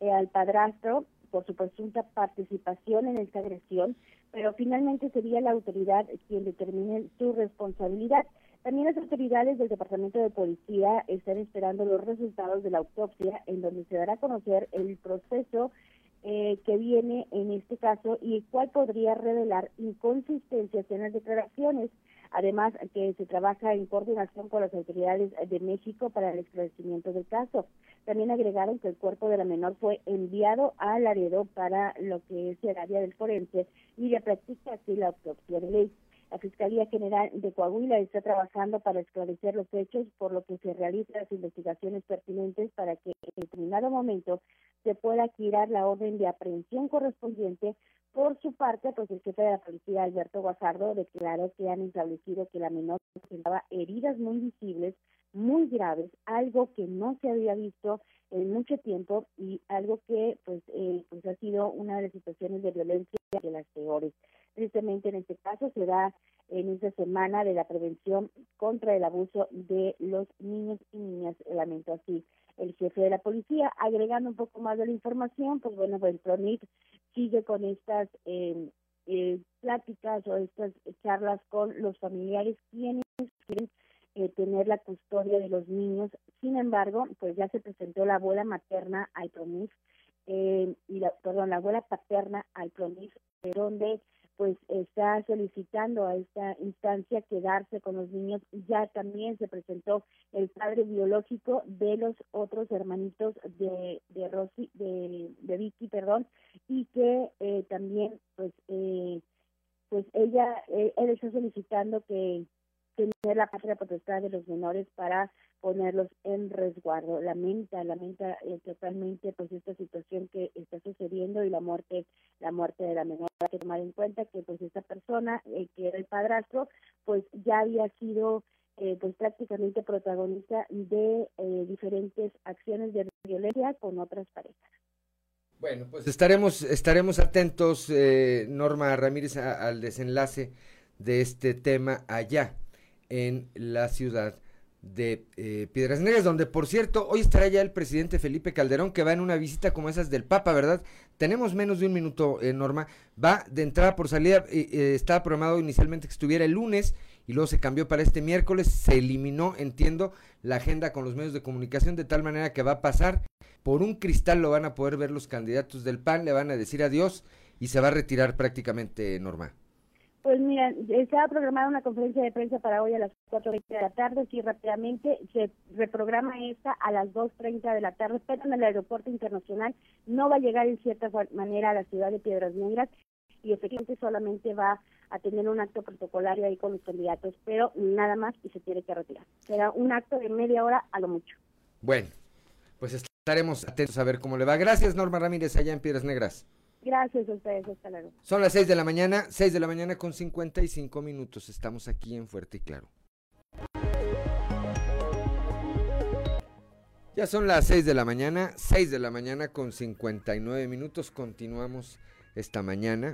al padrastro por su presunta participación en esta agresión, pero finalmente sería la autoridad quien determine su responsabilidad. También las autoridades del Departamento de Policía están esperando los resultados de la autopsia, en donde se dará a conocer el proceso que viene en este caso y el cual podría revelar inconsistencias en las declaraciones. Además, que se trabaja en coordinación con las autoridades de México para el esclarecimiento del caso. También agregaron que el cuerpo de la menor fue enviado a Laredo para lo que es el área del forense y ya practica así la autopsia de ley. La Fiscalía General de Coahuila está trabajando para esclarecer los hechos, por lo que se realizan las investigaciones pertinentes para que en determinado momento se pueda girar la orden de aprehensión correspondiente. Por su parte, pues el jefe de la policía, Alberto Guajardo, declaró que han establecido que la menor presentaba heridas muy visibles, muy graves, algo que no se había visto en mucho tiempo y algo que pues ha sido una de las situaciones de violencia de las peores. Tristemente, en este caso se da en esta semana de la prevención contra el abuso de los niños y niñas, lamento así el jefe de la policía. Agregando un poco más de la información, pues bueno, el PRONIT sigue con estas pláticas o estas charlas con los familiares quienes quieren tener la custodia de los niños. Sin embargo, pues ya se presentó la abuela materna al PRONIF, la abuela paterna al PRONIF, de donde pues está solicitando a esta instancia quedarse con los niños. Ya también se presentó el padre biológico de los otros hermanitos de Vicky, y que también pues ella él está solicitando que tener la patria potestad de los menores para ponerlos en resguardo. Lamenta totalmente pues esta situación que está sucediendo y la muerte de la menor. Hay que tomar en cuenta que pues esta persona que era el padrastro pues ya había sido pues prácticamente protagonista de diferentes acciones de violencia con otras parejas. Bueno, pues estaremos atentos, Norma Ramírez, al desenlace de este tema allá en la ciudad de Piedras Negras, donde por cierto hoy estará ya el presidente Felipe Calderón, que va en una visita como esas del Papa, ¿verdad? Tenemos menos de un minuto, Norma. Va de entrada por salida, estaba programado inicialmente que estuviera el lunes y luego se cambió para este miércoles, se eliminó, entiendo, la agenda con los medios de comunicación, de tal manera que va a pasar por un cristal, lo van a poder ver los candidatos del PAN, le van a decir adiós y se va a retirar prácticamente, Norma. Pues mira, estaba programada una conferencia de prensa para hoy a las 4:20 de la tarde, y rápidamente se reprograma esta a las 2:30 de la tarde, pero en el aeropuerto internacional no va a llegar en cierta manera a la ciudad de Piedras Negras, y efectivamente solamente va a tener un acto protocolario ahí con los candidatos, pero nada más, y se tiene que retirar. Será un acto de media hora a lo mucho. Bueno, pues estaremos atentos a ver cómo le va. Gracias, Norma Ramírez, allá en Piedras Negras. Gracias a ustedes, hasta luego. Son las 6 de la mañana con 55 minutos, estamos aquí en Fuerte y Claro. Ya son las 6 de la mañana con 59 minutos, continuamos esta mañana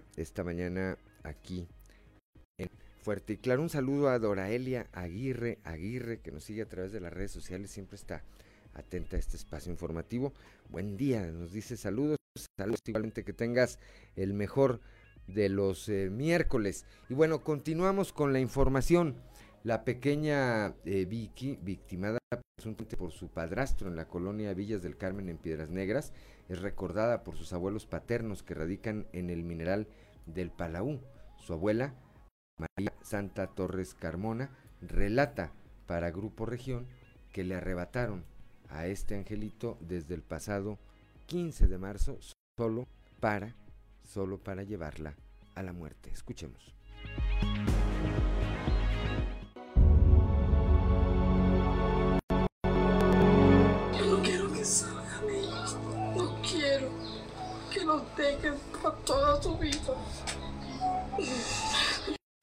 aquí en Fuerte y Claro. Un saludo a Doraelia Aguirre, que nos sigue a través de las redes sociales, siempre está atenta a este espacio informativo. Buen día, nos dice saludos, igualmente, que tengas el mejor de los miércoles. Y bueno, continuamos con la información. La pequeña Vicky, victimada presuntamente por su padrastro en la colonia Villas del Carmen en Piedras Negras, es recordada por sus abuelos paternos que radican en el mineral del Palau. Su abuela, María Santa Torres Carmona, relata para Grupo Región que le arrebataron a este angelito desde el pasado 15 de marzo solo para llevarla a la muerte. Escuchemos. Yo no quiero que salgan ellos. No quiero. los dejes para toda su vida.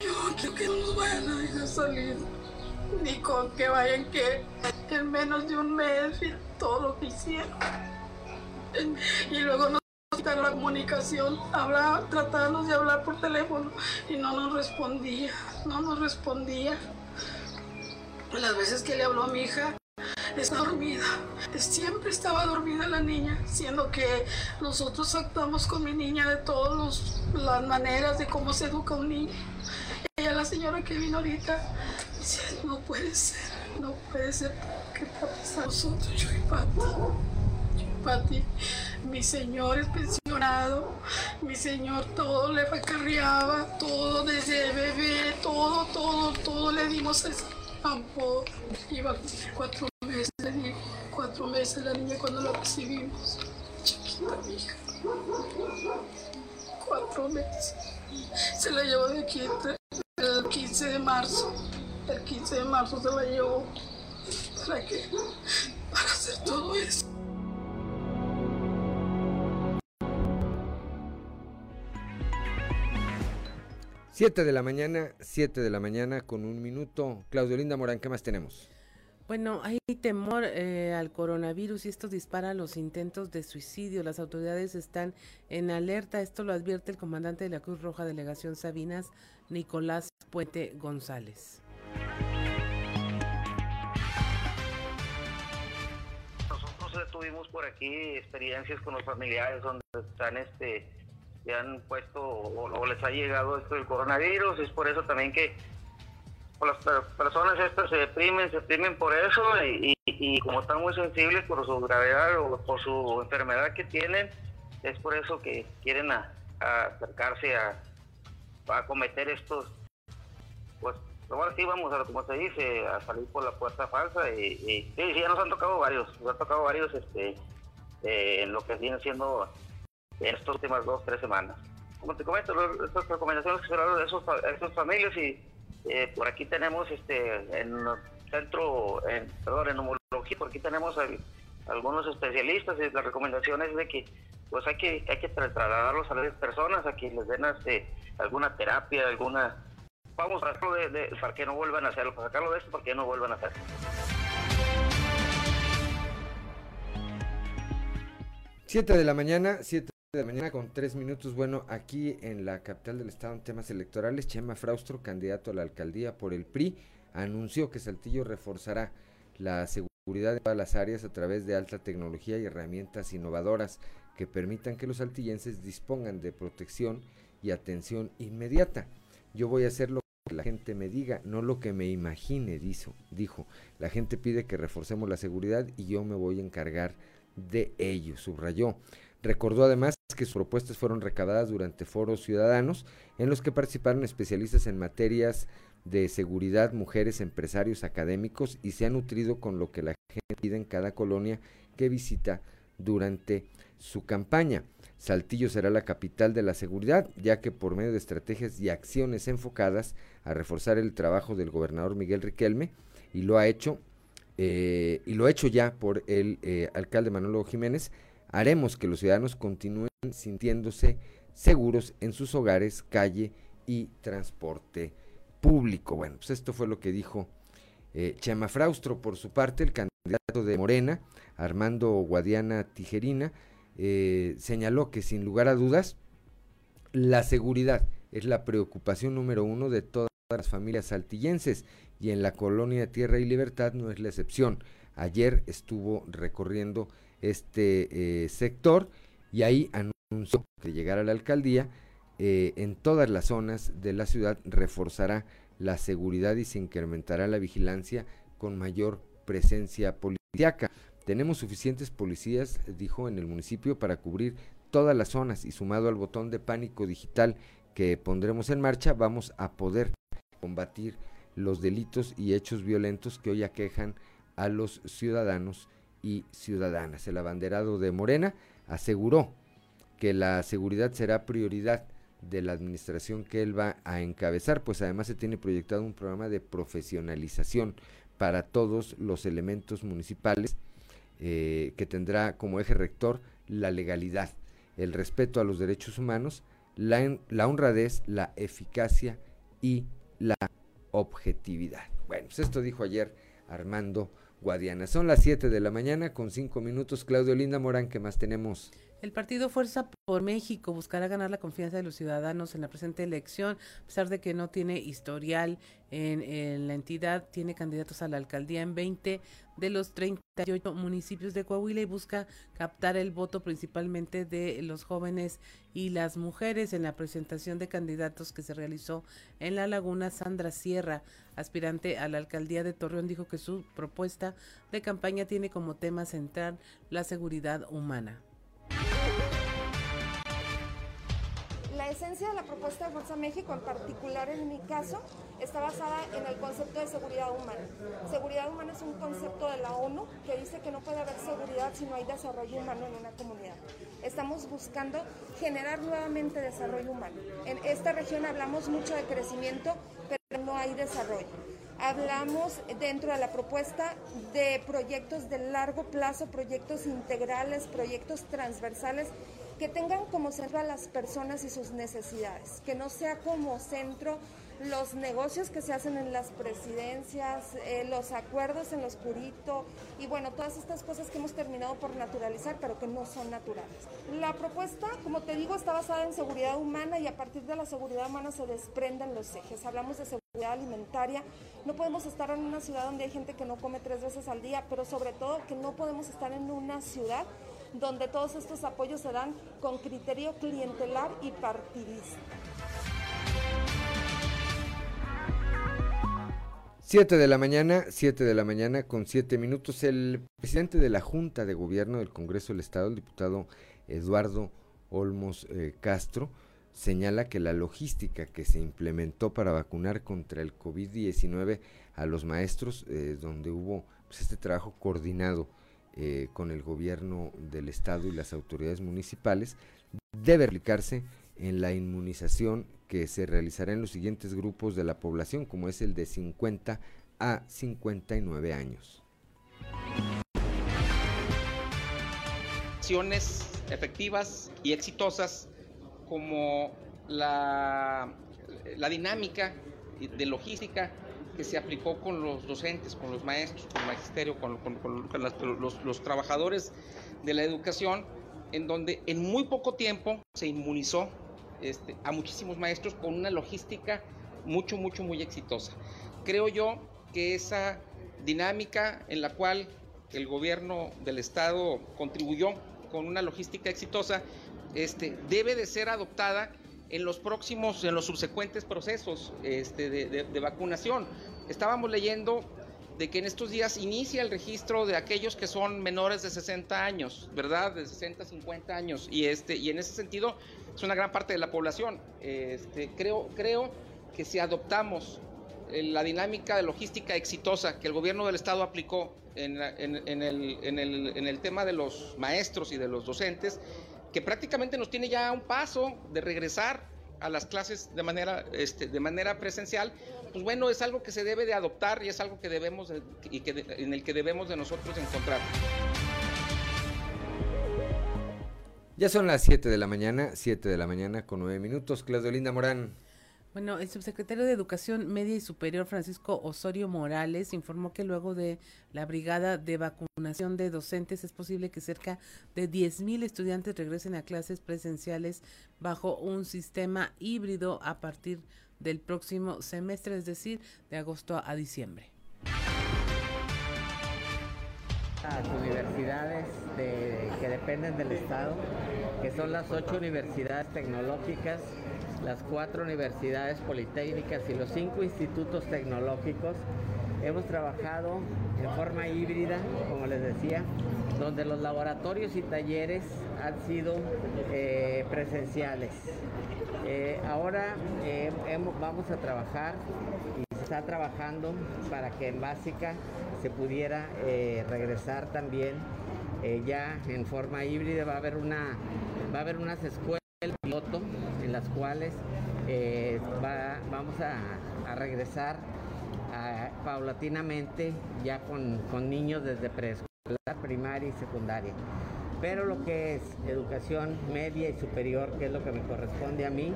Yo creo que no nos vayan a dejar salir, ni con que vayan que en menos de un mes y todo lo que hicieron. Y luego nos quitaron la comunicación, tratábamos de hablar por teléfono y no nos respondía. Las veces que le habló a mi hija, está dormida, siempre estaba dormida la niña, siendo que nosotros actuamos con mi niña de todas las maneras de cómo se educa un niño. Ella, la señora que vino ahorita, dice, no puede ser que está pasando nosotros, yo y Pati, mi señor es pensionado, mi señor todo le acarreaba, todo desde bebé, todo le dimos eso. Tampoco iba 4 meses, le di 4 meses la niña cuando la recibimos, chiquita mi hija, 4 meses, se la llevó de aquí el 15 de marzo, el 15 de marzo se la llevó, ¿para qué? Para hacer todo eso. Siete de la mañana con 1 minuto. Claudio Linda Morán, ¿qué más tenemos? Bueno, hay temor al coronavirus y esto dispara los intentos de suicidio. Las autoridades están en alerta. Esto lo advierte el comandante de la Cruz Roja Delegación Sabinas, Nicolás Puente González. Nosotros tuvimos por aquí experiencias con los familiares donde están le han puesto o les ha llegado esto del coronavirus. Es por eso también que las personas estas se deprimen por eso y como están muy sensibles por su gravedad o por su enfermedad que tienen, es por eso que quieren acercarse a cometer estos, pues ahora sí vamos a, como se dice, a salir por la puerta falsa y ya nos han tocado varios en lo que viene siendo en estas últimas 2-3 semanas. Como te comento, estas recomendaciones que se dan a esas familias y por aquí tenemos en homología, por aquí tenemos algunos especialistas y las recomendaciones de que pues hay que trasladarlos a las personas a que les den alguna terapia, vamos a hacerlo para que no vuelvan a hacerlo, para sacarlo de esto para que no vuelvan a hacerlo. Siete de la mañana con 3 minutos. Bueno, aquí en la capital del estado en temas electorales, Chema Fraustro, candidato a la alcaldía por el PRI, anunció que Saltillo reforzará la seguridad de todas las áreas a través de alta tecnología y herramientas innovadoras que permitan que los saltillenses dispongan de protección y atención inmediata. Yo voy a hacer lo que la gente me diga, no lo que me imagine, dijo. La gente pide que reforcemos la seguridad y yo me voy a encargar de ello, subrayó. Recordó además que sus propuestas fueron recabadas durante foros ciudadanos en los que participaron especialistas en materias de seguridad, mujeres, empresarios, académicos, y se han nutrido con lo que la gente pide en cada colonia que visita durante su campaña. Saltillo será la capital de la seguridad, ya que por medio de estrategias y acciones enfocadas a reforzar el trabajo del gobernador Miguel Riquelme, y lo hecho ya por el alcalde Manolo Jiménez, haremos que los ciudadanos continúen sintiéndose seguros en sus hogares, calle y transporte público. Bueno, pues esto fue lo que dijo Chema Fraustro. Por su parte, el candidato de Morena, Armando Guadiana Tijerina, señaló que sin lugar a dudas, la seguridad es la preocupación número 1 de todas las familias saltillenses y en la colonia Tierra y Libertad no es la excepción. Ayer estuvo recorriendo sector y ahí anunció que llegará a la alcaldía en todas las zonas de la ciudad reforzará la seguridad y se incrementará la vigilancia con mayor presencia policíaca. Tenemos suficientes policías, dijo, en el municipio para cubrir todas las zonas y sumado al botón de pánico digital que pondremos en marcha vamos a poder combatir los delitos y hechos violentos que hoy aquejan a los ciudadanos y ciudadanas. El abanderado de Morena aseguró que la seguridad será prioridad de la administración que él va a encabezar, pues además se tiene proyectado un programa de profesionalización para todos los elementos municipales que tendrá como eje rector la legalidad. el respeto a los derechos humanos, la honradez, la eficacia y la objetividad. Bueno, pues esto dijo ayer Armando Guadiana. Son las 7 de la mañana con 5 minutos. Claudio Linda Morán, ¿qué más tenemos? El partido Fuerza por México buscará ganar la confianza de los ciudadanos en la presente elección, a pesar de que no tiene historial en la entidad. Tiene candidatos a la alcaldía en 20 de los 38 municipios de Coahuila y busca captar el voto principalmente de los jóvenes y las mujeres. En la presentación de candidatos que se realizó en La Laguna, Sandra Sierra, aspirante a la alcaldía de Torreón, dijo que su propuesta de campaña tiene como tema central la seguridad humana. La esencia de la propuesta de Fuerza México, en particular en mi caso, está basada en el concepto de seguridad humana. Seguridad humana es un concepto de la ONU que dice que no puede haber seguridad si no hay desarrollo humano en una comunidad. Estamos buscando generar nuevamente desarrollo humano. En esta región hablamos mucho de crecimiento, pero no hay desarrollo. Hablamos dentro de la propuesta de proyectos de largo plazo, proyectos integrales, proyectos transversales, que tengan como centro a las personas y sus necesidades, que no sea como centro los negocios que se hacen en las presidencias, los acuerdos en lo oscurito y bueno, todas estas cosas que hemos terminado por naturalizar, pero que no son naturales. La propuesta, como te digo, está basada en seguridad humana y a partir de la seguridad humana se desprenden los ejes. Hablamos de seguridad alimentaria, no podemos estar en una ciudad donde hay gente que no come 3 veces al día, pero sobre todo que no podemos estar en una ciudad donde todos estos apoyos se dan con criterio clientelar y partidista. 7 de la mañana con 7 minutos. El presidente de la Junta de Gobierno del Congreso del Estado, el diputado Eduardo Olmos Castro, señala que la logística que se implementó para vacunar contra el COVID-19 a los maestros, donde hubo pues, este trabajo coordinado con el gobierno del estado y las autoridades municipales, debe replicarse en la inmunización que se realizará en los siguientes grupos de la población, como es el de 50 a 59 años. Acciones efectivas y exitosas como la dinámica de logística que se aplicó con los docentes, con los maestros, con el magisterio, con los trabajadores de la educación, en donde en muy poco tiempo se inmunizó a muchísimos maestros con una logística muy exitosa. Creo yo que esa dinámica en la cual el gobierno del estado contribuyó con una logística exitosa, debe de ser adoptada en los subsecuentes procesos de vacunación. Estábamos leyendo de que en estos días inicia el registro de aquellos que son menores de 60 años, ¿verdad? De 60 a 50 años, y en ese sentido es una gran parte de la población. Creo que si adoptamos la dinámica de logística exitosa que el gobierno del estado aplicó en el tema de los maestros y de los docentes, que prácticamente nos tiene ya a un paso de regresar a las clases de manera presencial, pues bueno, es algo que se debe de adoptar y es algo que debemos en el que debemos de nosotros encontrar. Ya son las 7 de la mañana con 9 minutos. Claudio Linda Morán. Bueno, el subsecretario de Educación Media y Superior, Francisco Osorio Morales, informó que luego de la brigada de vacunación de docentes es posible que cerca de 10,000 estudiantes regresen a clases presenciales bajo un sistema híbrido a partir del próximo semestre, es decir, de agosto a diciembre. Las universidades que dependen del Estado, que son las 8 universidades tecnológicas, las 4 universidades politécnicas y los 5 institutos tecnológicos, hemos trabajado en forma híbrida, como les decía, donde los laboratorios y talleres han sido presenciales. Ahora vamos a trabajar y se está trabajando para que en básica se pudiera regresar también ya en forma híbrida. Va a haber unas escuelas piloto en las cuales vamos a regresar paulatinamente ya con niños desde preescolar, primaria y secundaria. pero lo que es educación media y superior, que es lo que me corresponde a mí,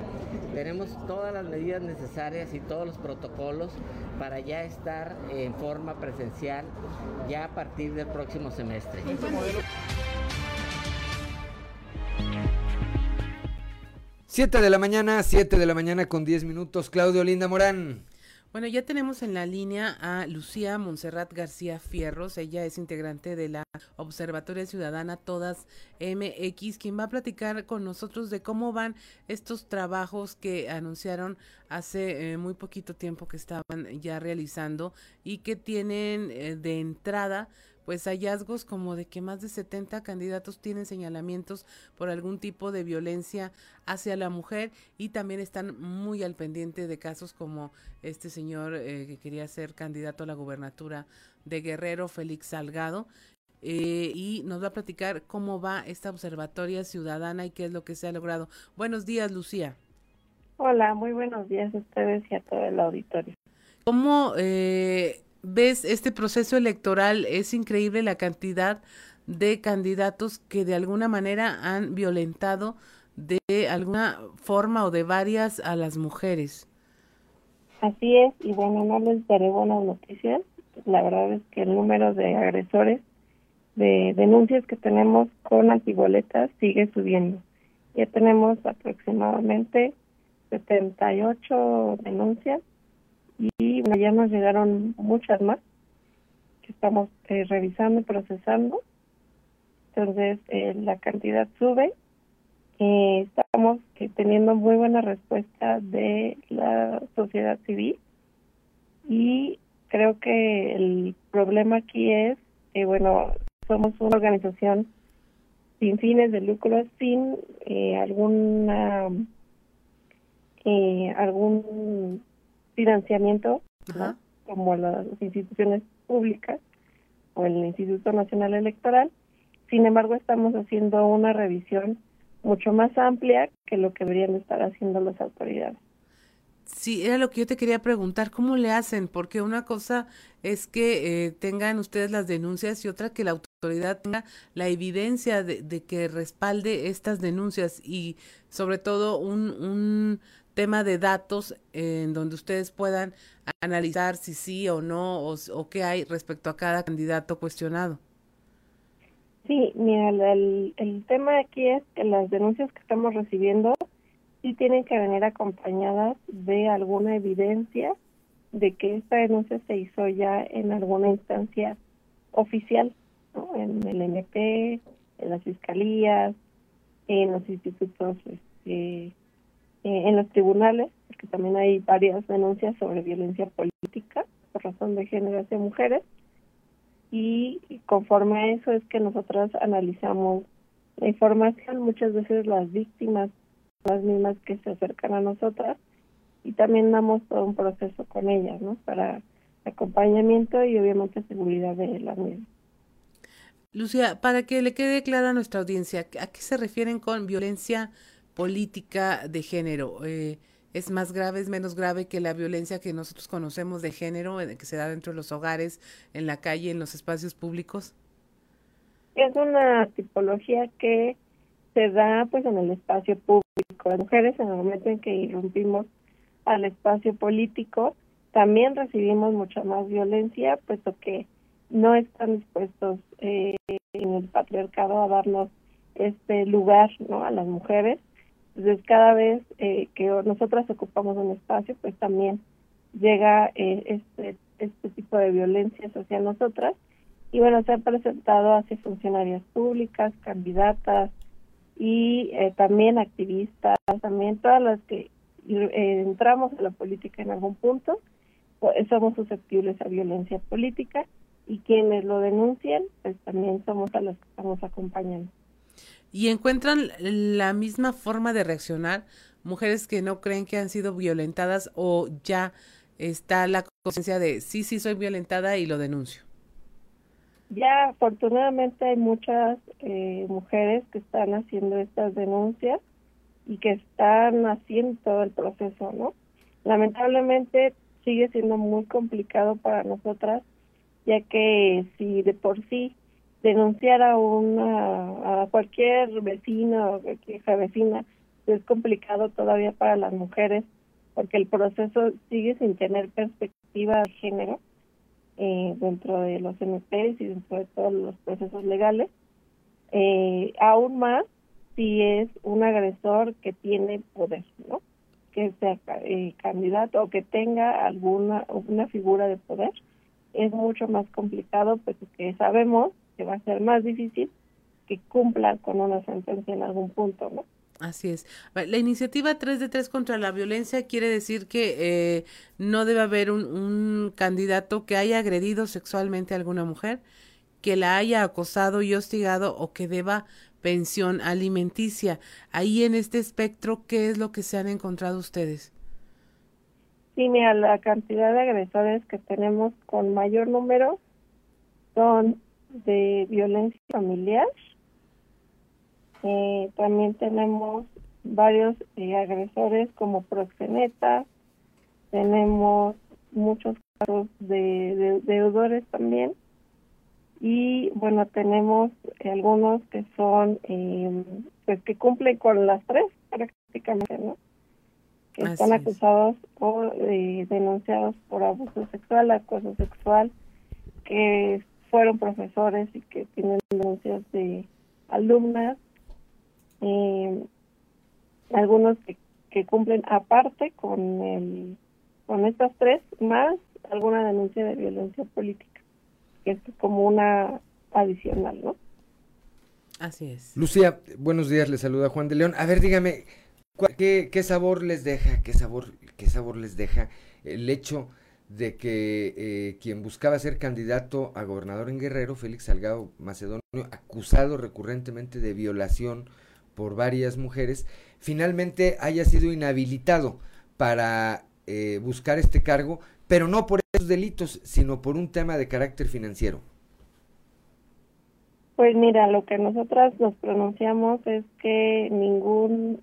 tenemos todas las medidas necesarias y todos los protocolos para ya estar en forma presencial ya a partir del próximo semestre. ¿Y 7 de la mañana con 10 minutos, Claudio Linda Morán. Bueno, ya tenemos en la línea a Lucía Montserrat García Fierros, ella es integrante de la Observatoria Ciudadana Todas MX, quien va a platicar con nosotros de cómo van estos trabajos que anunciaron hace muy poquito tiempo que estaban ya realizando y que tienen de entrada pues hallazgos como de que más de 70 candidatos tienen señalamientos por algún tipo de violencia hacia la mujer, y también están muy al pendiente de casos como este señor que quería ser candidato a la gubernatura de Guerrero, Félix Salgado, y nos va a platicar cómo va esta observatoria ciudadana y qué es lo que se ha logrado. Buenos días, Lucía. Hola, muy buenos días a ustedes y a todo el auditorio. ¿Cómo ves este proceso electoral? Es increíble la cantidad de candidatos que de alguna manera han violentado de alguna forma o de varias a las mujeres. Así es, y bueno, no les daré buenas noticias. La verdad es que el número de agresores, de denuncias que tenemos con antiboletas, sigue subiendo. Ya tenemos aproximadamente 78 denuncias. Y bueno, ya nos llegaron muchas más que estamos revisando y procesando. Entonces, la cantidad sube. Estamos teniendo muy buena respuesta de la sociedad civil. Y creo que el problema aquí es que, bueno, somos una organización sin fines de lucro, sin algún financiamiento, ¿no? Como las instituciones públicas o el Instituto Nacional Electoral. Sin embargo, estamos haciendo una revisión mucho más amplia que lo que deberían estar haciendo las autoridades. Sí, era lo que yo te quería preguntar, ¿cómo le hacen? Porque una cosa es que tengan ustedes las denuncias y otra que la autoridad tenga la evidencia de que respalde estas denuncias, y sobre todo un tema de datos en donde ustedes puedan analizar si sí o no, o qué hay respecto a cada candidato cuestionado. Sí, mira, el tema aquí es que las denuncias que estamos recibiendo sí tienen que venir acompañadas de alguna evidencia de que esta denuncia se hizo ya en alguna instancia oficial, ¿no? En el MP, en las fiscalías, en los institutos, en los tribunales, porque también hay varias denuncias sobre violencia política por razón de género hacia mujeres, y conforme a eso es que nosotras analizamos la información. Muchas veces las víctimas son las mismas que se acercan a nosotras, y también damos todo un proceso con ellas, ¿no? Para acompañamiento y obviamente seguridad de las mismas. Lucía, para que le quede clara a nuestra audiencia, ¿a qué se refieren con violencia política de género? ¿Es más grave, es menos grave que la violencia que nosotros conocemos de género, que se da dentro de los hogares, en la calle, en los espacios públicos? Es una tipología que se da pues en el espacio público. Las mujeres, en el momento en que irrumpimos al espacio político, también recibimos mucha más violencia, puesto que no están dispuestos en el patriarcado a darnos este lugar, ¿no?, a las mujeres. Entonces, cada vez que nosotras ocupamos un espacio, pues también llega este tipo de violencias hacia nosotras. Y bueno, se ha presentado hacia funcionarias públicas, candidatas y también activistas, también todas las que entramos a la política en algún punto, pues somos susceptibles a violencia política, y quienes lo denuncian, pues también somos a los que estamos acompañando. Y encuentran la misma forma de reaccionar mujeres que no creen que han sido violentadas, o ya está la conciencia de sí soy violentada y lo denuncio. Ya afortunadamente hay muchas mujeres que están haciendo estas denuncias y que están haciendo todo el proceso, ¿no? Lamentablemente sigue siendo muy complicado para nosotras, ya que si de por sí denunciar a cualquier vecino, hija vecina, es complicado todavía para las mujeres, porque el proceso sigue sin tener perspectiva de género dentro de los MPs y dentro de todos los procesos legales. Aún más si es un agresor que tiene poder, ¿no? Que sea candidato o que tenga alguna figura de poder, es mucho más complicado, pues que sabemos que va a ser más difícil que cumpla con una sentencia en algún punto, ¿no? Así es. La iniciativa 3 de 3 contra la violencia quiere decir que no debe haber un candidato que haya agredido sexualmente a alguna mujer, que la haya acosado y hostigado o que deba pensión alimenticia. Ahí en este espectro, ¿qué es lo que se han encontrado ustedes? Sí, mira, la cantidad de agresores que tenemos con mayor número son de violencia familiar. También tenemos varios agresores como proxenetas, tenemos muchos casos de deudores también, y bueno, tenemos algunos que son, pues que cumplen con las tres prácticamente, ¿no? Que así están acusados o denunciados por abuso sexual, acoso sexual, que fueron profesores y que tienen denuncias de alumnas. Algunos que cumplen aparte con estas tres, más alguna denuncia de violencia política, que es como una adicional, ¿no? Así es. Lucía, buenos días, le saluda Juan de León. A ver, dígame, ¿qué sabor les deja, qué sabor les deja el hecho de que quien buscaba ser candidato a gobernador en Guerrero, Félix Salgado Macedonio, acusado recurrentemente de violación por varias mujeres, finalmente haya sido inhabilitado para buscar este cargo, pero no por esos delitos, sino por un tema de carácter financiero? Pues mira, lo que nosotras nos pronunciamos es que ningún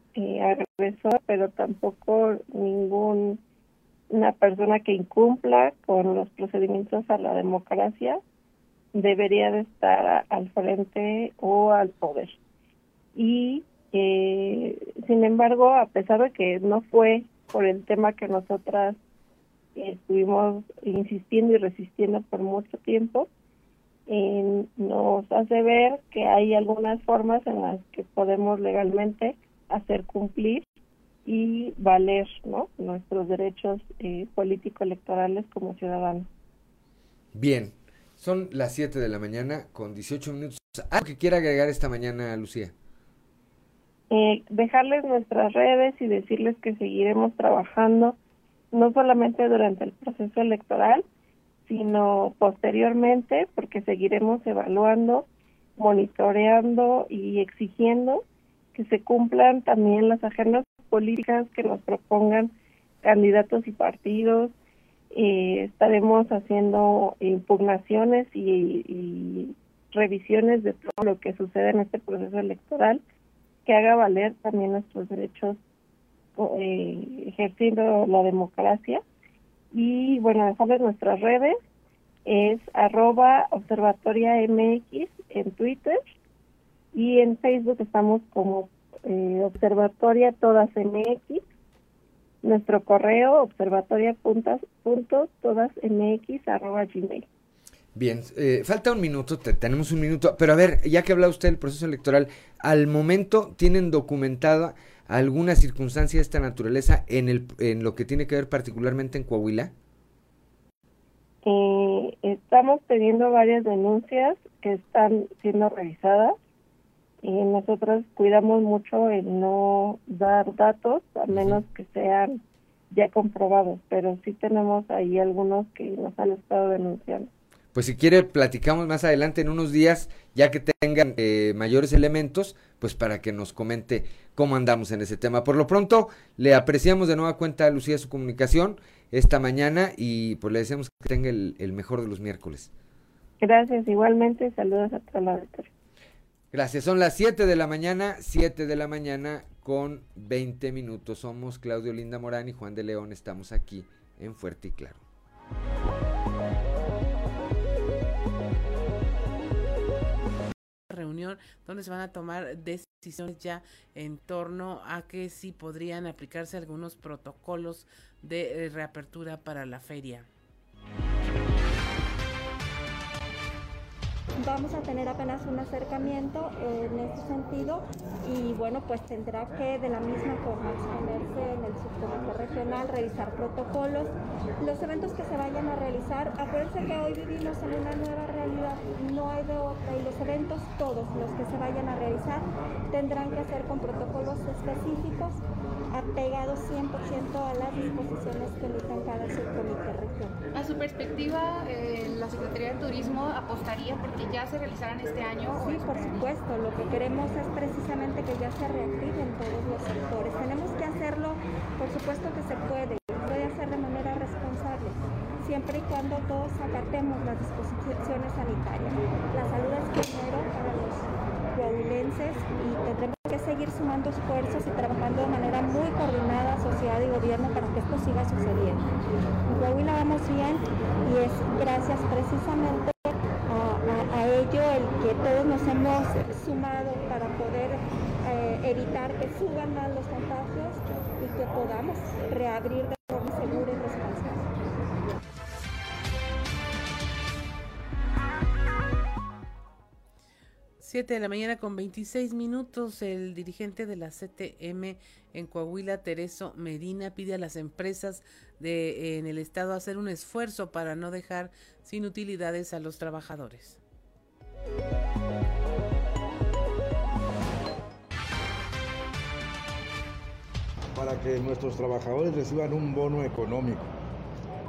agresor, pero tampoco ninguna persona que incumpla con los procedimientos a la democracia debería de estar al frente o al poder. Y sin embargo, a pesar de que no fue por el tema que nosotras estuvimos insistiendo y resistiendo por mucho tiempo, nos hace ver que hay algunas formas en las que podemos legalmente hacer cumplir y valer, ¿no?, nuestros derechos político-electorales como ciudadanos. Bien, son las 7 de la mañana con 18 minutos. ¿Algo que quiera agregar esta mañana, Lucía? Dejarles nuestras redes y decirles que seguiremos trabajando no solamente durante el proceso electoral, sino posteriormente, porque seguiremos evaluando, monitoreando y exigiendo que se cumplan también las agendas políticas que nos propongan candidatos y partidos. Estaremos haciendo impugnaciones y revisiones de todo lo que sucede en este proceso electoral, que haga valer también nuestros derechos ejerciendo la democracia. Y bueno, dejarles nuestras redes, es @observatoriamx en Twitter, y en Facebook estamos como Observatoria Todas MX, nuestro correo observatoria.todasmx@gmail. Bien, falta un minuto, tenemos un minuto, pero a ver, ya que hablaba usted del proceso electoral, ¿al momento tienen documentada alguna circunstancia de esta naturaleza en lo que tiene que ver particularmente en Coahuila? Estamos teniendo varias denuncias que están siendo revisadas, y nosotros cuidamos mucho el no dar datos, a menos que sean ya comprobados, pero sí tenemos ahí algunos que nos han estado denunciando. Pues si quiere platicamos más adelante en unos días, ya que tengan mayores elementos, pues para que nos comente cómo andamos en ese tema. Por lo pronto, le apreciamos de nueva cuenta a Lucía su comunicación esta mañana y pues le deseamos que tenga el mejor de los miércoles. Gracias, igualmente, saludos a toda la auditoría. Gracias, son las 7 de la mañana, 7 de la mañana con 20 minutos. Somos Claudio Linda Morán y Juan de León, estamos aquí en Fuerte y Claro. reunión donde se van a tomar decisiones ya en torno a que sí podrían aplicarse algunos protocolos de reapertura para la feria. Vamos a tener apenas un acercamiento en este sentido y bueno, pues tendrá que de la misma forma exponerse en el subcomité regional, revisar protocolos, los eventos que se vayan a realizar. Acuérdense que hoy vivimos en una nueva realidad, no hay de otra, y los eventos todos los que se vayan a realizar tendrán que hacer con protocolos específicos apegados 100% a las disposiciones que emiten cada subcomité regional. A su perspectiva, la Secretaría de Turismo apostaría porque ya se realizarán este año. Sí, por supuesto, lo que queremos es precisamente que ya se reactiven todos los sectores. Tenemos que hacerlo, por supuesto que se puede hacer de manera responsable, siempre y cuando todos acatemos las disposiciones sanitarias. La salud es primero para los coahuilenses y tendremos que seguir sumando esfuerzos y trabajando de manera muy coordinada, sociedad y gobierno, para que esto siga sucediendo. En Coahuila vamos bien y es gracias precisamente a ello el que todos nos hemos sumado para poder evitar que suban más los contagios y que podamos reabrir de forma segura y responsable. Siete de la mañana con 26 minutos, el dirigente de la CTM en Coahuila, Tereso Medina, pide a las empresas en el estado hacer un esfuerzo para no dejar sin utilidades a los trabajadores. Para que nuestros trabajadores reciban un bono económico,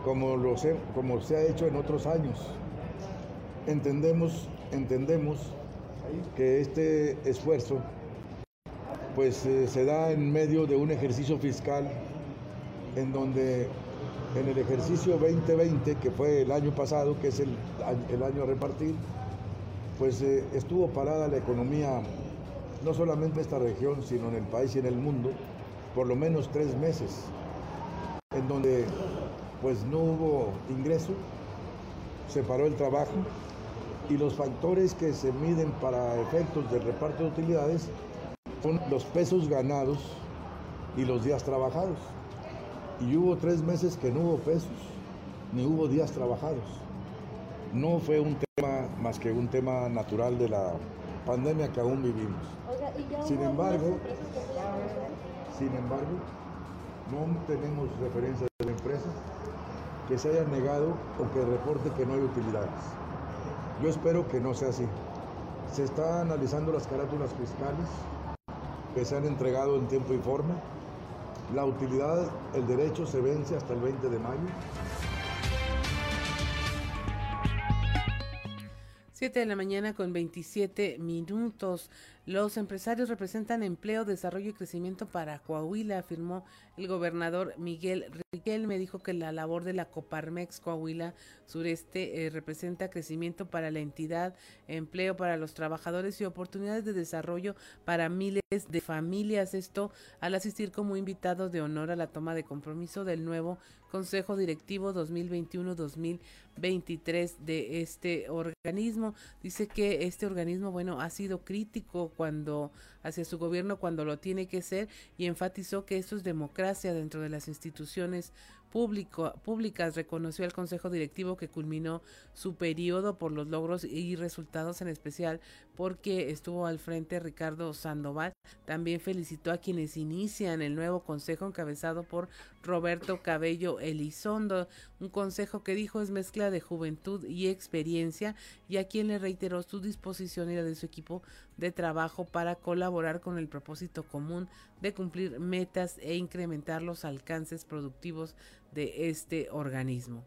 como se ha hecho en otros años. Entendemos que este esfuerzo pues se da en medio de un ejercicio fiscal en donde en el ejercicio 2020, que fue el año pasado, que es el año a repartir, pues estuvo parada la economía, no solamente en esta región, sino en el país y en el mundo, por lo menos 3 meses, en donde pues no hubo ingreso, se paró el trabajo, y los factores que se miden para efectos del reparto de utilidades son los pesos ganados y los días trabajados. Y hubo 3 meses que no hubo pesos, ni hubo días trabajados. No fue un tema más que un tema natural de la pandemia que aún vivimos. Sin embargo, no tenemos referencias de empresas que se hayan negado o que reporte que no hay utilidades. Yo espero que no sea así. Se está analizando las carátulas fiscales que se han entregado en tiempo y forma. La utilidad, el derecho se vence hasta el 20 de mayo. 7 de la mañana con 27 minutos. Los empresarios representan empleo, desarrollo y crecimiento para Coahuila, afirmó el gobernador Miguel Riquelme. Dijo que la labor de la Coparmex Coahuila Sureste representa crecimiento para la entidad, empleo para los trabajadores y oportunidades de desarrollo para miles de familias. Esto al asistir como invitado de honor a la toma de compromiso del nuevo Consejo Directivo 2021-2023 de este organismo. Dice que este organismo, bueno, ha sido crítico hacia su gobierno cuando lo tiene que ser, y enfatizó que esto es democracia dentro de las instituciones públicas. Reconoció al Consejo Directivo, que culminó su periodo, por los logros y resultados, en especial porque estuvo al frente Ricardo Sandoval. También felicitó a quienes inician el nuevo consejo, encabezado por Roberto Cabello Elizondo, un consejo que dijo es mezcla de juventud y experiencia, y a quien le reiteró su disposición y la de su equipo de trabajo para colaborar con el propósito común de cumplir metas e incrementar los alcances productivos de este organismo.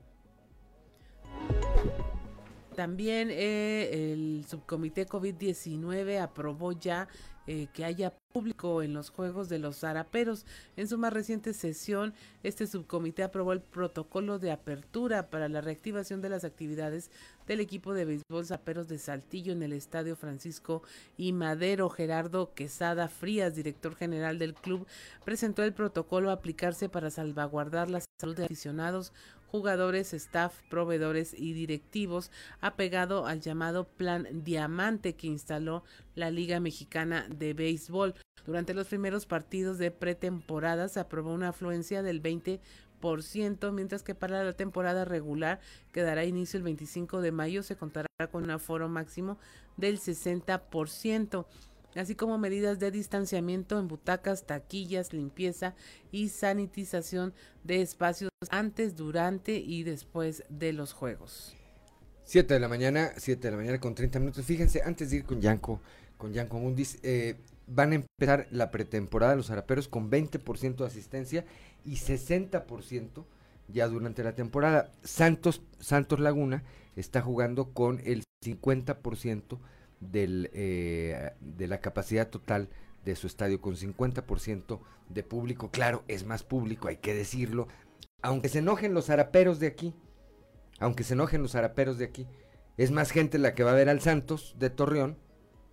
También el subcomité COVID-19 aprobó ya que haya público en los juegos de los Saraperos. En su más reciente sesión, este subcomité aprobó el protocolo de apertura para la reactivación de las actividades del equipo de béisbol Saraperos de Saltillo en el estadio Francisco I. Madero. Gerardo Quesada Frías, director general del club, presentó el protocolo a aplicarse para salvaguardar la salud de aficionados, jugadores, staff, proveedores y directivos, apegado al llamado Plan Diamante que instaló la Liga Mexicana de Béisbol. Durante los primeros partidos de pretemporada se aprobó una afluencia del 20%, mientras que para la temporada regular, que dará inicio el 25 de mayo, se contará con un aforo máximo del 60%. Así como medidas de distanciamiento en butacas, taquillas, limpieza y sanitización de espacios antes, durante y después de los juegos. 7 de la mañana con 30 minutos. Fíjense, antes de ir con Yanko Abundis, van a empezar la pretemporada de los Saraperos con 20% de asistencia y 60% ya durante la temporada. Santos Laguna está jugando con el 50% de la capacidad total de su estadio, con 50% de público. Claro, es más público, hay que decirlo, aunque se enojen los Saraperos de aquí, es más gente la que va a ver al Santos de Torreón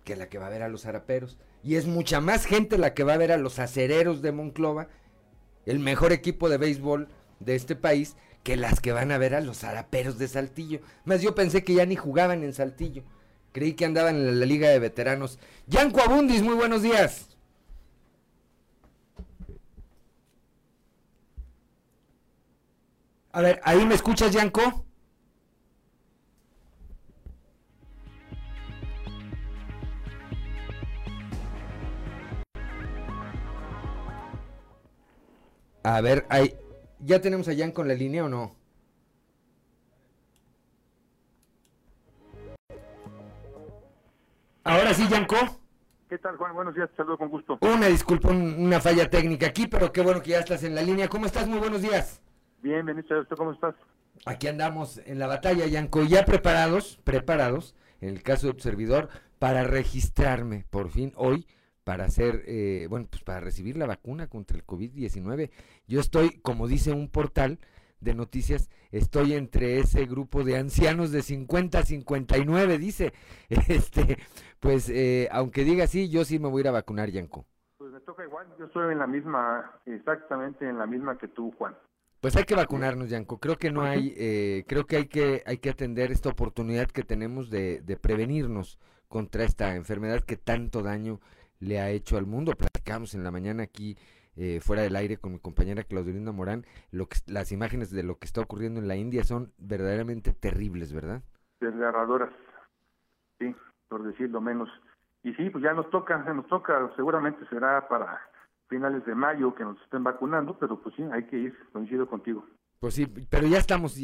que la que va a ver a los Saraperos, y es mucha más gente la que va a ver a los Acereros de Monclova, el mejor equipo de béisbol de este país, que las que van a ver a los Saraperos de Saltillo. Más, yo pensé que ya ni jugaban en Saltillo. Creí que andaban en la Liga de Veteranos. Yanko Abundis, muy buenos días. A ver, ¿ahí me escuchas, Yanko? A ver, ahí. ¿Ya tenemos a Yanko en la línea o no? Ahora sí, Yanko. ¿Qué tal, Juan? Buenos días, te saludo con gusto. Una disculpa, una falla técnica aquí, pero qué bueno que ya estás en la línea. ¿Cómo estás? Muy buenos días. Bien, Benito, ¿usted cómo estás? Aquí andamos en la batalla, Yanko, ya preparados, en el caso de tu servidor, para registrarme, por fin, hoy, para hacer, para recibir la vacuna contra el COVID-19. Yo estoy, como dice un portal de noticias, estoy entre ese grupo de ancianos de 50 a 59, dice. Aunque diga así, yo sí me voy a ir a vacunar, Yanko. Pues me toca igual, yo estoy en la misma, exactamente en la misma que tú, Juan. Pues hay que vacunarnos, Yanko. Creo que no hay, creo que hay que atender esta oportunidad que tenemos de prevenirnos contra esta enfermedad que tanto daño le ha hecho al mundo. Platicamos en la mañana aquí, fuera del aire, con mi compañera Claudio Linda Morán, las imágenes de lo que está ocurriendo en la India son verdaderamente terribles, ¿verdad? Desgarradoras, sí, por decirlo menos. Y sí, pues ya nos toca, seguramente será para finales de mayo que nos estén vacunando, pero pues sí, hay que ir, coincido contigo. Pues sí, pero ya estamos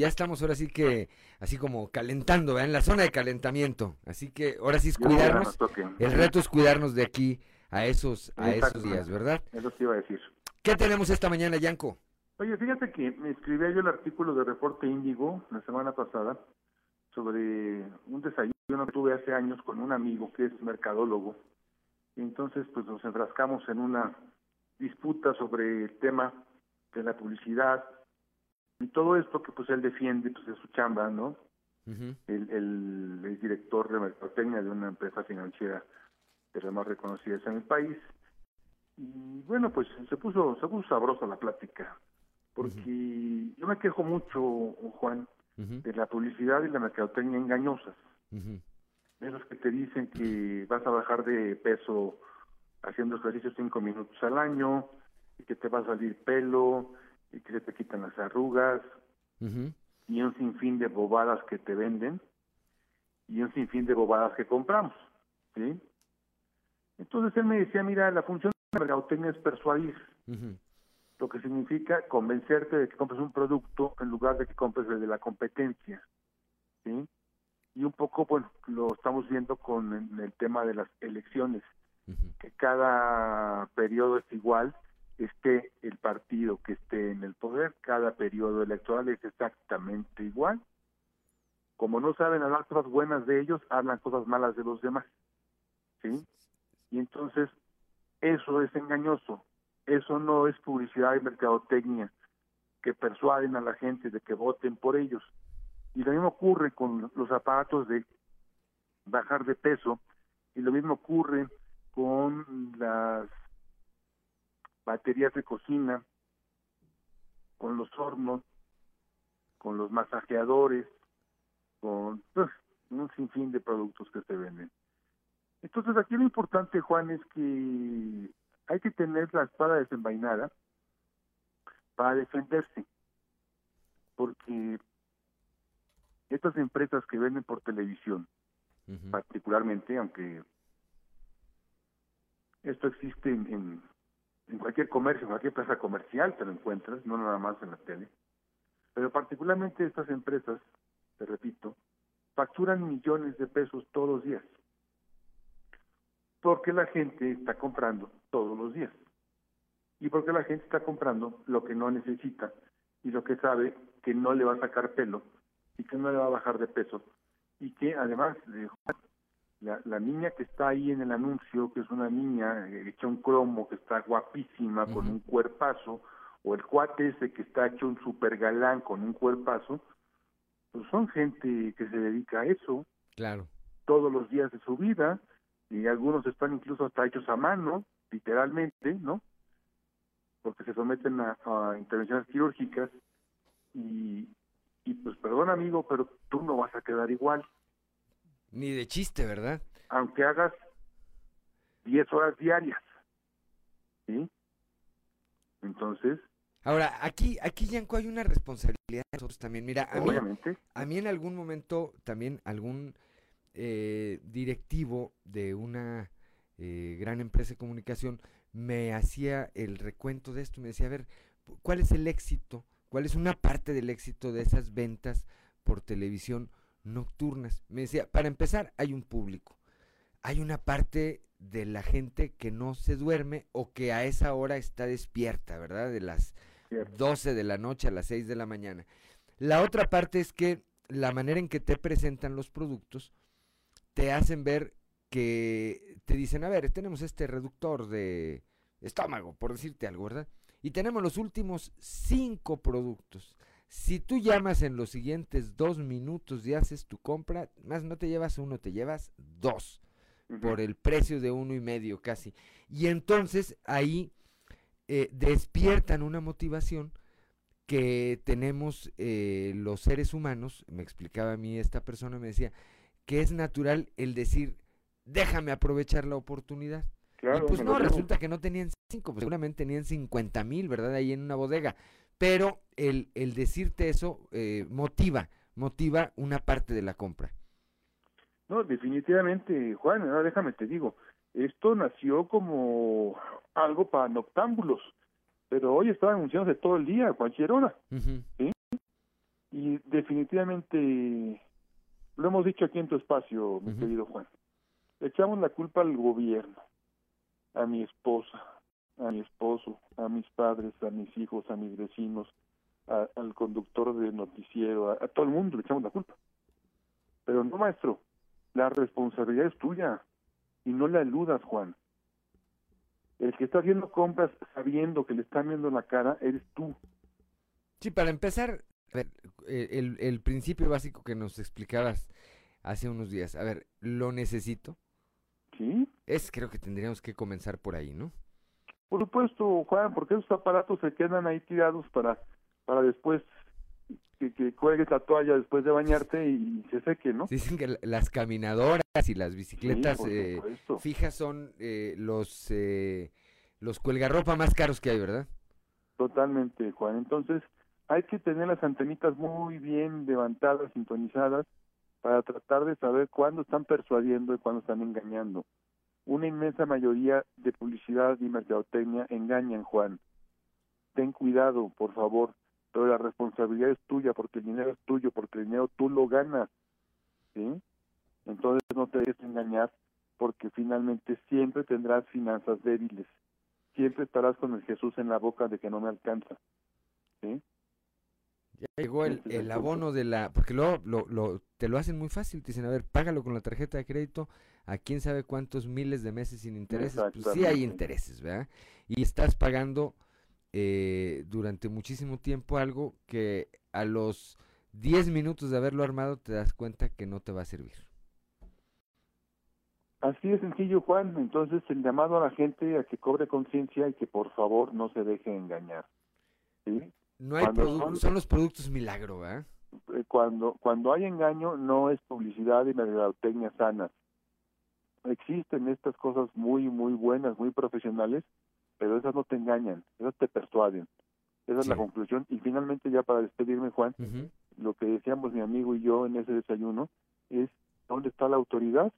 ahora sí que, así como calentando, ¿verdad? En la zona de calentamiento, así que ahora sí es cuidarnos, el reto es cuidarnos de aquí a esos días, ¿verdad? Eso te iba a decir. ¿Qué tenemos esta mañana, Yanko? Oye, fíjate que me escribía yo el artículo de Reporte Índigo la semana pasada sobre un desayuno que tuve hace años con un amigo que es mercadólogo. Entonces, pues nos enfrascamos en una disputa sobre el tema de la publicidad y todo esto que pues él defiende, pues es su chamba, ¿no? Uh-huh. Él es director de mercadotecnia de una empresa financiera de las más reconocidas en el país, y bueno, pues se puso sabrosa la plática, porque uh-huh. yo me quejo mucho, Juan, uh-huh. de la publicidad y la mercadotecnia engañosas, uh-huh. de los que te dicen que vas a bajar de peso haciendo ejercicio 5 minutos al año, y que te va a salir pelo, y que se te quitan las arrugas, uh-huh. y un sinfín de bobadas que te venden, y un sinfín de bobadas que compramos, ¿sí? Entonces él me decía, mira, la función de la mercadotecnia es persuadir, uh-huh. lo que significa convencerte de que compres un producto en lugar de que compres el de la competencia, ¿sí? Y un poco, bueno, lo estamos viendo con el tema de las elecciones, uh-huh. que cada periodo es igual, esté el partido que esté en el poder, cada periodo electoral es exactamente igual. Como no saben hablar cosas buenas de ellos, hablan cosas malas de los demás, ¿sí? Y entonces Eso es engañoso, eso no es publicidad y mercadotecnia que persuaden a la gente de que voten por ellos. Y lo mismo ocurre con los aparatos de bajar de peso, y lo mismo ocurre con las baterías de cocina, con los hornos, con los masajeadores, con un sinfín de productos que se venden. Entonces aquí lo importante, Juan, es que hay que tener la espada desenvainada para defenderse, porque estas empresas que venden por televisión, particularmente, aunque esto existe en cualquier comercio, en cualquier plaza comercial te lo encuentras, no nada más en la tele, pero particularmente estas empresas, te repito, facturan millones de pesos todos los días, porque la gente está comprando todos los días, y porque la gente está comprando lo que no necesita, y lo que sabe que no le va a sacar pelo, y que no le va a bajar de peso, y que además la niña que está ahí en el anuncio, que es una niña hecha un cromo, que está guapísima, con un cuerpazo, o el cuate ese que está hecho un super galán con un cuerpazo, pues son gente que se dedica a eso, claro, todos los días de su vida, y algunos están incluso hasta hechos a mano, literalmente, ¿no? Porque se someten a intervenciones quirúrgicas, y pues perdón amigo, pero tú no vas a quedar igual. Ni de chiste, ¿verdad? Aunque hagas 10 horas diarias, ¿sí? Entonces... Ahora, aquí Yanko, hay una responsabilidad de nosotros también. Mira, a mí en algún momento también algún directivo de una gran empresa de comunicación me hacía el recuento de esto, me decía, a ver, ¿cuál es el éxito? ¿Cuál es una parte del éxito de esas ventas por televisión nocturnas? Me decía, para empezar, hay un público, hay una parte de la gente que no se duerme o que a esa hora está despierta, ¿verdad? De las 12 de la noche a las 6 de la mañana. La otra parte es que la manera en que te presentan los productos te hacen ver que te dicen, a ver, tenemos este reductor de estómago, por decirte algo, ¿verdad? Y tenemos los últimos 5 productos. Si tú llamas en los siguientes 2 minutos y haces tu compra, más no te llevas uno, te llevas 2. Por el precio de 1,5 casi. Y entonces ahí despiertan una motivación que tenemos los seres humanos, me explicaba a mí esta persona, me decía, que es natural el decir, déjame aprovechar la oportunidad. Claro, y pues no, resulta que no tenían 5, pues seguramente tenían 50,000, ¿verdad? Ahí en una bodega. Pero el decirte eso motiva una parte de la compra. No, definitivamente, Juan, no, déjame te digo, esto nació como algo para noctámbulos, pero hoy estaba anunciándose todo el día, a cualquier hora, ¿sí? Y definitivamente, lo hemos dicho aquí en tu espacio, mi querido Juan, echamos la culpa al gobierno, a mi esposa, a mi esposo, a mis padres, a mis hijos, a mis vecinos, al conductor de noticiero, a todo el mundo le echamos la culpa. Pero no, maestro, la responsabilidad es tuya y no la eludas, Juan. El que está haciendo compras sabiendo que le están viendo la cara eres tú. Sí, para empezar, a ver, el principio básico que nos explicabas hace unos días, a ver, ¿lo necesito? Sí. Creo que tendríamos que comenzar por ahí, ¿no? Por supuesto, Juan, porque esos aparatos se quedan ahí tirados para después... Que cuelgues la toalla después de bañarte y se seque, ¿no? Dicen que las caminadoras y las bicicletas fijas son los cuelgarropa más caros que hay, ¿verdad? Totalmente, Juan. Entonces, hay que tener las antenitas muy bien levantadas, sintonizadas, para tratar de saber cuándo están persuadiendo y cuándo están engañando. Una inmensa mayoría de publicidad y mercadotecnia engañan, Juan. Ten cuidado, por favor. Pero la responsabilidad es tuya, porque el dinero es tuyo, porque el dinero tú lo ganas, ¿sí? Entonces no te dejes engañar, porque finalmente siempre tendrás finanzas débiles, siempre estarás con el Jesús en la boca de que no me alcanza, ¿sí? Ya llegó el abono de la... Porque luego te lo hacen muy fácil, te dicen, a ver, págalo con la tarjeta de crédito a quién sabe cuántos miles de meses sin intereses. Pues sí hay intereses, ¿verdad? Y estás pagando durante muchísimo tiempo algo que a los 10 minutos de haberlo armado te das cuenta que no te va a servir. Así de sencillo, Juan. Entonces, el llamado a la gente a que cobre conciencia y que por favor no se deje engañar. ¿Sí? No hay productos, son los productos milagro, ¿verdad? Cuando hay engaño no es publicidad y mercadotecnia sana. Existen estas cosas muy, muy buenas, muy profesionales, pero esas no te engañan, esas te persuaden. Esa es la conclusión. Y finalmente, ya para despedirme, Juan, lo que decíamos mi amigo y yo en ese desayuno es, ¿dónde está la autoridad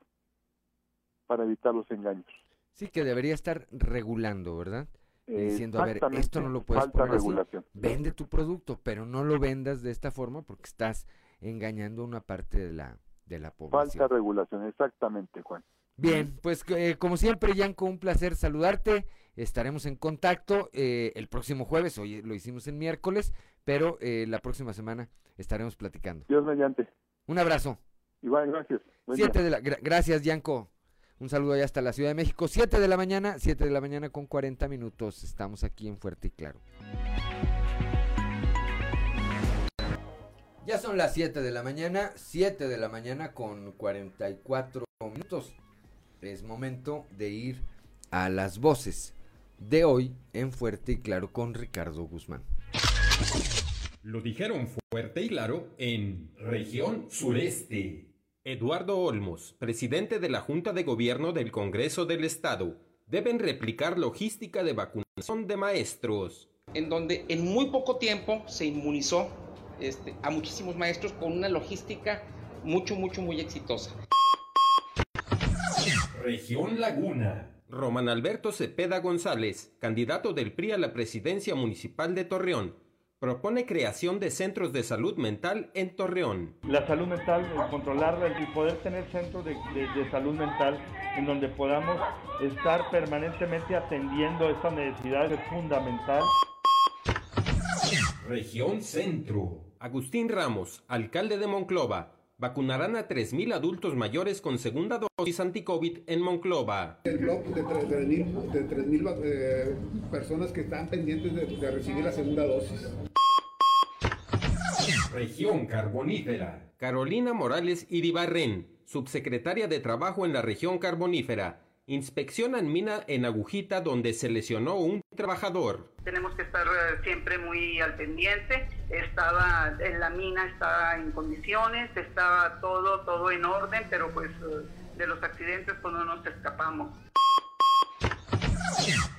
para evitar los engaños? Sí, que debería estar regulando, ¿verdad? Diciendo, a ver, esto no lo puedes poner así, vende tu producto, pero no lo vendas de esta forma porque estás engañando a una parte de la población. Falta regulación, exactamente, Juan. Bien, pues como siempre, Yanko, un placer saludarte, estaremos en contacto el próximo jueves, hoy lo hicimos en miércoles, pero la próxima semana estaremos platicando. Dios mediante. Un abrazo. Igual, gracias. Gracias, Yanko. Un saludo allá hasta la Ciudad de México, 7 de la mañana con 40 minutos, estamos aquí en Fuerte y Claro. Ya son las 7 de la mañana con 44 minutos. Es momento de ir a las voces de hoy en Fuerte y Claro con Ricardo Guzmán. Lo dijeron fuerte y claro en Región Sureste. Eduardo Olmos, presidente de la Junta de Gobierno del Congreso del Estado, deben replicar logística de vacunación de maestros. En donde en muy poco tiempo se inmunizó a muchísimos maestros con una logística muy exitosa. Región Laguna. Román Alberto Cepeda González, candidato del PRI a la presidencia municipal de Torreón, propone creación de centros de salud mental en Torreón. La salud mental, controlarla y poder tener centros de salud mental en donde podamos estar permanentemente atendiendo estas necesidades es fundamental. Región Centro. Agustín Ramos, alcalde de Monclova, vacunarán a 3,000 adultos mayores con segunda dosis anticovid en Monclova. El blog de 3,000 personas que están pendientes de recibir la segunda dosis. Región Carbonífera. Carolina Morales Iribarren, subsecretaria de Trabajo en la Región Carbonífera, inspeccionan mina en Agujita donde se lesionó un trabajador. Tenemos que estar siempre muy al pendiente. Estaba en la mina, estaba en condiciones, estaba todo en orden, pero pues de los accidentes pues no nos escapamos.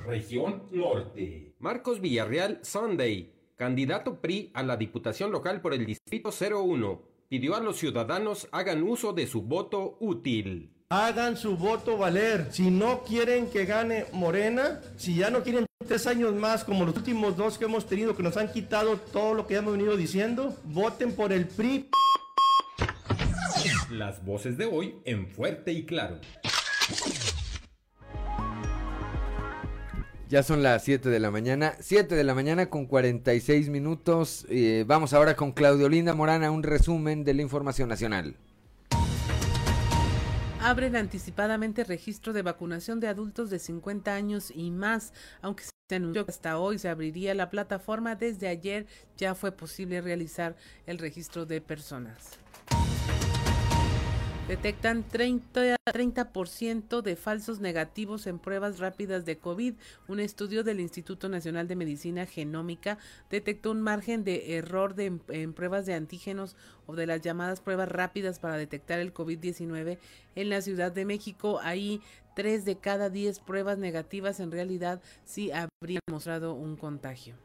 Región Norte. Marcos Villarreal Sunday, candidato PRI a la Diputación Local por el Distrito 01, pidió a los ciudadanos hagan uso de su voto útil. Hagan su voto valer. Si no quieren que gane Morena, si ya no quieren 3 años más, como los últimos 2 que hemos tenido, que nos han quitado todo lo que hemos venido diciendo, voten por el PRI. Las voces de hoy en Fuerte y Claro. Ya son las 7 de la mañana con 46 minutos. Vamos ahora con Claudio Linda Morán a un resumen de la información nacional. Abren anticipadamente registro de vacunación de adultos de 50 años y más, aunque se anunció que hasta hoy se abriría la plataforma. Desde ayer ya fue posible realizar el registro de personas. Detectan 30% de falsos negativos en pruebas rápidas de COVID. Un estudio del Instituto Nacional de Medicina Genómica detectó un margen de error en pruebas de antígenos o de las llamadas pruebas rápidas para detectar el COVID-19 en la Ciudad de México. Ahí 3 de cada 10 pruebas negativas en realidad sí habrían mostrado un contagio.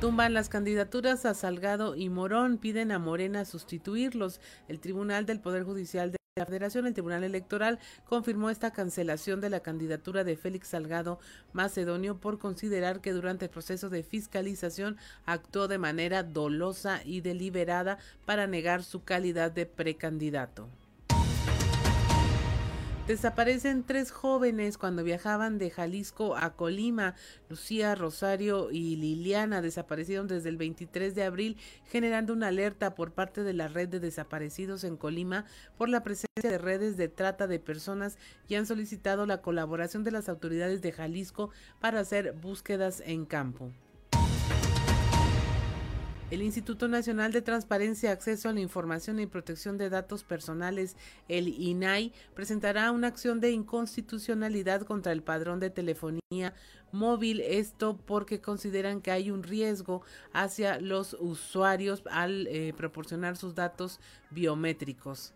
Tumban las candidaturas a Salgado y Morón, piden a Morena sustituirlos. El Tribunal del Poder Judicial de la Federación, el Tribunal Electoral, confirmó esta cancelación de la candidatura de Félix Salgado Macedonio por considerar que durante el proceso de fiscalización actuó de manera dolosa y deliberada para negar su calidad de precandidato. Desaparecen tres jóvenes cuando viajaban de Jalisco a Colima. Lucía, Rosario y Liliana desaparecieron desde el 23 de abril, generando una alerta por parte de la red de desaparecidos en Colima por la presencia de redes de trata de personas, y han solicitado la colaboración de las autoridades de Jalisco para hacer búsquedas en campo. El Instituto Nacional de Transparencia, Acceso a la Información y Protección de Datos Personales, el INAI, presentará una acción de inconstitucionalidad contra el padrón de telefonía móvil, esto porque consideran que hay un riesgo hacia los usuarios al proporcionar sus datos biométricos.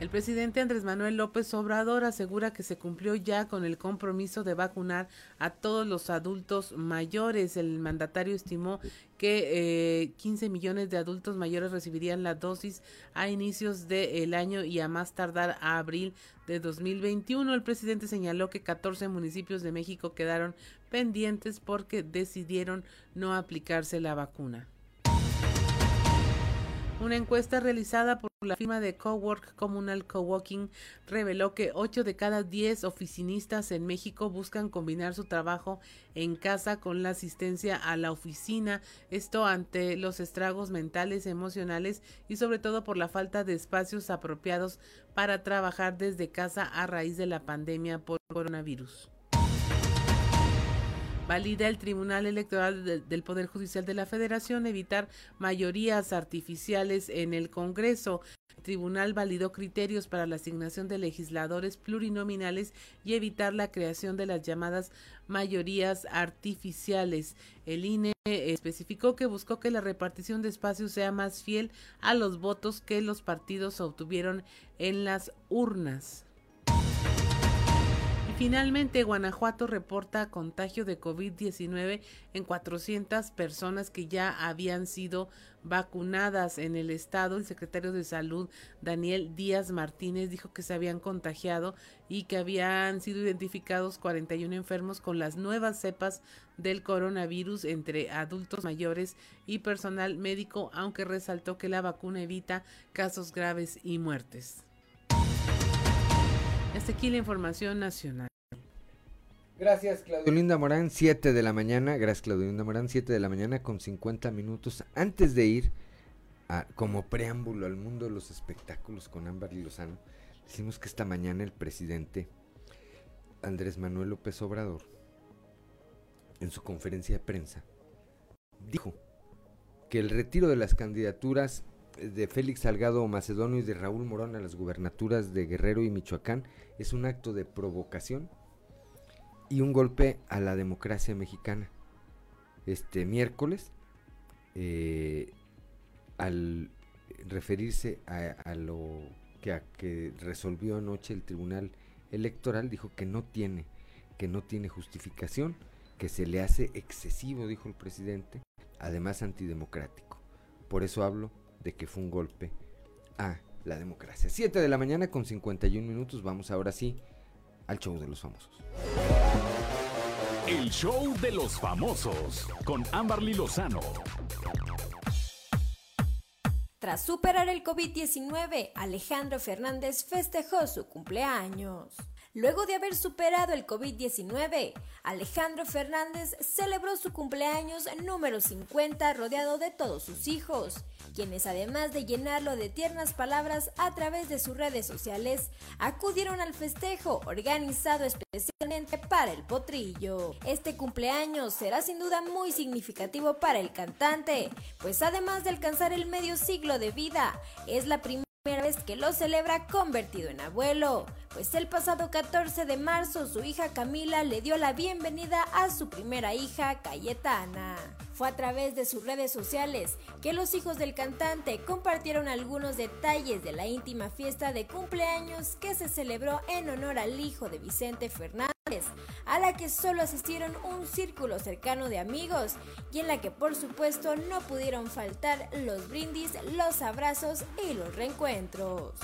El presidente Andrés Manuel López Obrador asegura que se cumplió ya con el compromiso de vacunar a todos los adultos mayores. El mandatario estimó que 15 millones de adultos mayores recibirían la dosis a inicios del año y a más tardar a abril de 2021. El presidente señaló que 14 municipios de México quedaron pendientes porque decidieron no aplicarse la vacuna. Una encuesta realizada por la firma de Cowork Comunal Coworking reveló que 8 de cada 10 oficinistas en México buscan combinar su trabajo en casa con la asistencia a la oficina, esto ante los estragos mentales, emocionales y sobre todo por la falta de espacios apropiados para trabajar desde casa a raíz de la pandemia por coronavirus. Valida el Tribunal Electoral del Poder Judicial de la Federación evitar mayorías artificiales en el Congreso. El tribunal validó criterios para la asignación de legisladores plurinominales y evitar la creación de las llamadas mayorías artificiales. El INE especificó que buscó que la repartición de espacios sea más fiel a los votos que los partidos obtuvieron en las urnas. Finalmente, Guanajuato reporta contagio de COVID-19 en 400 personas que ya habían sido vacunadas en el estado. El secretario de Salud, Daniel Díaz Martínez, dijo que se habían contagiado y que habían sido identificados 41 enfermos con las nuevas cepas del coronavirus entre adultos mayores y personal médico, aunque resaltó que la vacuna evita casos graves y muertes. Hasta aquí la información nacional. Gracias, Claudio Linda Morán, 7 de la mañana. Gracias, Claudio Linda Morán, 7 de la mañana con 50 minutos. Antes de ir como preámbulo al mundo de los espectáculos con Ámbar y Lozano, decimos que esta mañana el presidente Andrés Manuel López Obrador, en su conferencia de prensa, dijo que el retiro de las candidaturas de Félix Salgado Macedonio y de Raúl Morón a las gubernaturas de Guerrero y Michoacán es un acto de provocación y un golpe a la democracia mexicana. Este miércoles, al referirse a lo que resolvió anoche el Tribunal Electoral, dijo que no tiene justificación, que se le hace excesivo, dijo el presidente, además antidemocrático. Por eso hablo de que fue un golpe a la democracia. 7 de la mañana con 51 minutos. Vamos ahora sí al show de los famosos. El show de los famosos con Amberly Lozano. Tras superar el COVID-19, Alejandro Fernández festejó su cumpleaños. Luego de haber superado el COVID-19, Alejandro Fernández celebró su cumpleaños número 50 rodeado de todos sus hijos, quienes además de llenarlo de tiernas palabras a través de sus redes sociales, acudieron al festejo organizado especialmente para el potrillo. Este cumpleaños será sin duda muy significativo para el cantante, pues además de alcanzar el medio siglo de vida, es la primera vez que lo celebra convertido en abuelo, pues el pasado 14 de marzo su hija Camila le dio la bienvenida a su primera hija Cayetana. Fue a través de sus redes sociales que los hijos del cantante compartieron algunos detalles de la íntima fiesta de cumpleaños que se celebró en honor al hijo de Vicente Fernández, a la que solo asistieron un círculo cercano de amigos y en la que por supuesto no pudieron faltar los brindis, los abrazos y los reencuentros.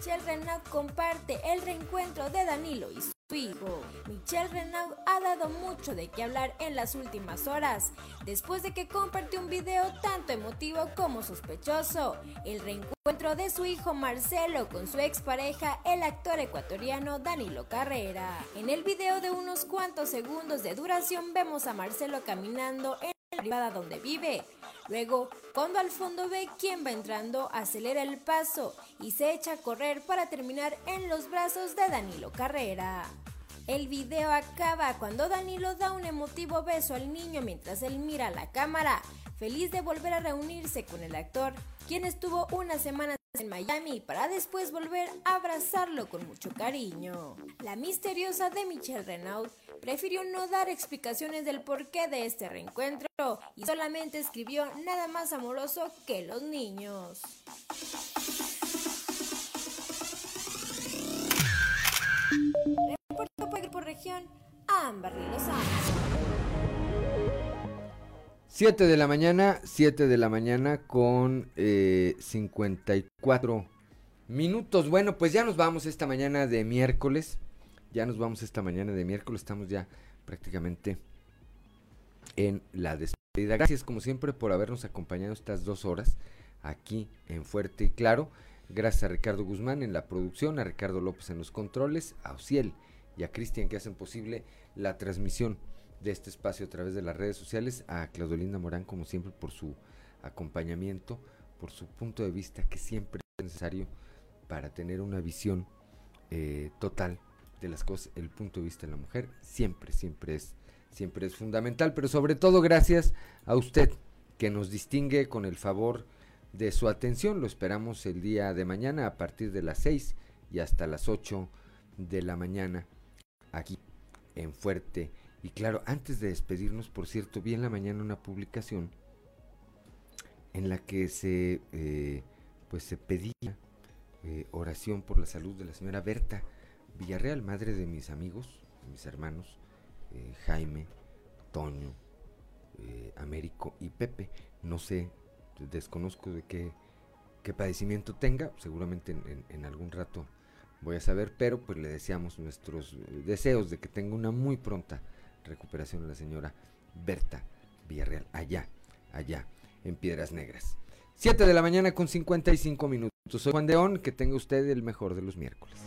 Chel Renaud comparte el reencuentro de Danilo y Vigo. Michelle Renaud ha dado mucho de qué hablar en las últimas horas, después de que compartió un video tanto emotivo como sospechoso. El reencuentro de su hijo Marcelo con su expareja, el actor ecuatoriano Danilo Carrera. En el video de unos cuantos segundos de duración vemos a Marcelo caminando en la privada donde vive. Luego, cuando al fondo ve quién va entrando, acelera el paso y se echa a correr para terminar en los brazos de Danilo Carrera. El video acaba cuando Danilo da un emotivo beso al niño mientras él mira a la cámara, feliz de volver a reunirse con el actor, quien estuvo unas semanas en Miami para después volver a abrazarlo con mucho cariño. La misteriosa de Michelle Renaud prefirió no dar explicaciones del porqué de este reencuentro y solamente escribió: nada más amoroso que los niños. Reportó por Grupo Región, Ámbar Lozano. 7 de la mañana con 54 minutos. Bueno, pues ya nos vamos esta mañana de miércoles. Estamos ya prácticamente en la despedida. Gracias como siempre por habernos acompañado estas 2 horas aquí en Fuerte y Claro. Gracias a Ricardo Guzmán en la producción, a Ricardo López en los controles, a Ociel y a Cristian que hacen posible la transmisión de este espacio a través de las redes sociales, a Claudio Linda Morán como siempre por su acompañamiento, por su punto de vista que siempre es necesario para tener una visión total de las cosas. El punto de vista de la mujer siempre es fundamental, pero sobre todo gracias a usted que nos distingue con el favor de su atención. Lo esperamos el día de mañana a partir de las 6 y hasta las 8 de la mañana aquí en Fuerte y Claro. Antes de despedirnos, por cierto, vi en la mañana una publicación en la que se pedía oración por la salud de la señora Berta Villarreal, madre de mis amigos, de mis hermanos, Jaime, Toño, Américo y Pepe. No sé, desconozco de qué padecimiento tenga, seguramente en algún rato voy a saber, pero pues le deseamos nuestros deseos de que tenga una muy pronta recuperación a la señora Berta Villarreal, allá en Piedras Negras. 7 de la mañana con 55 minutos. Soy Juan de León, que tenga usted el mejor de los miércoles.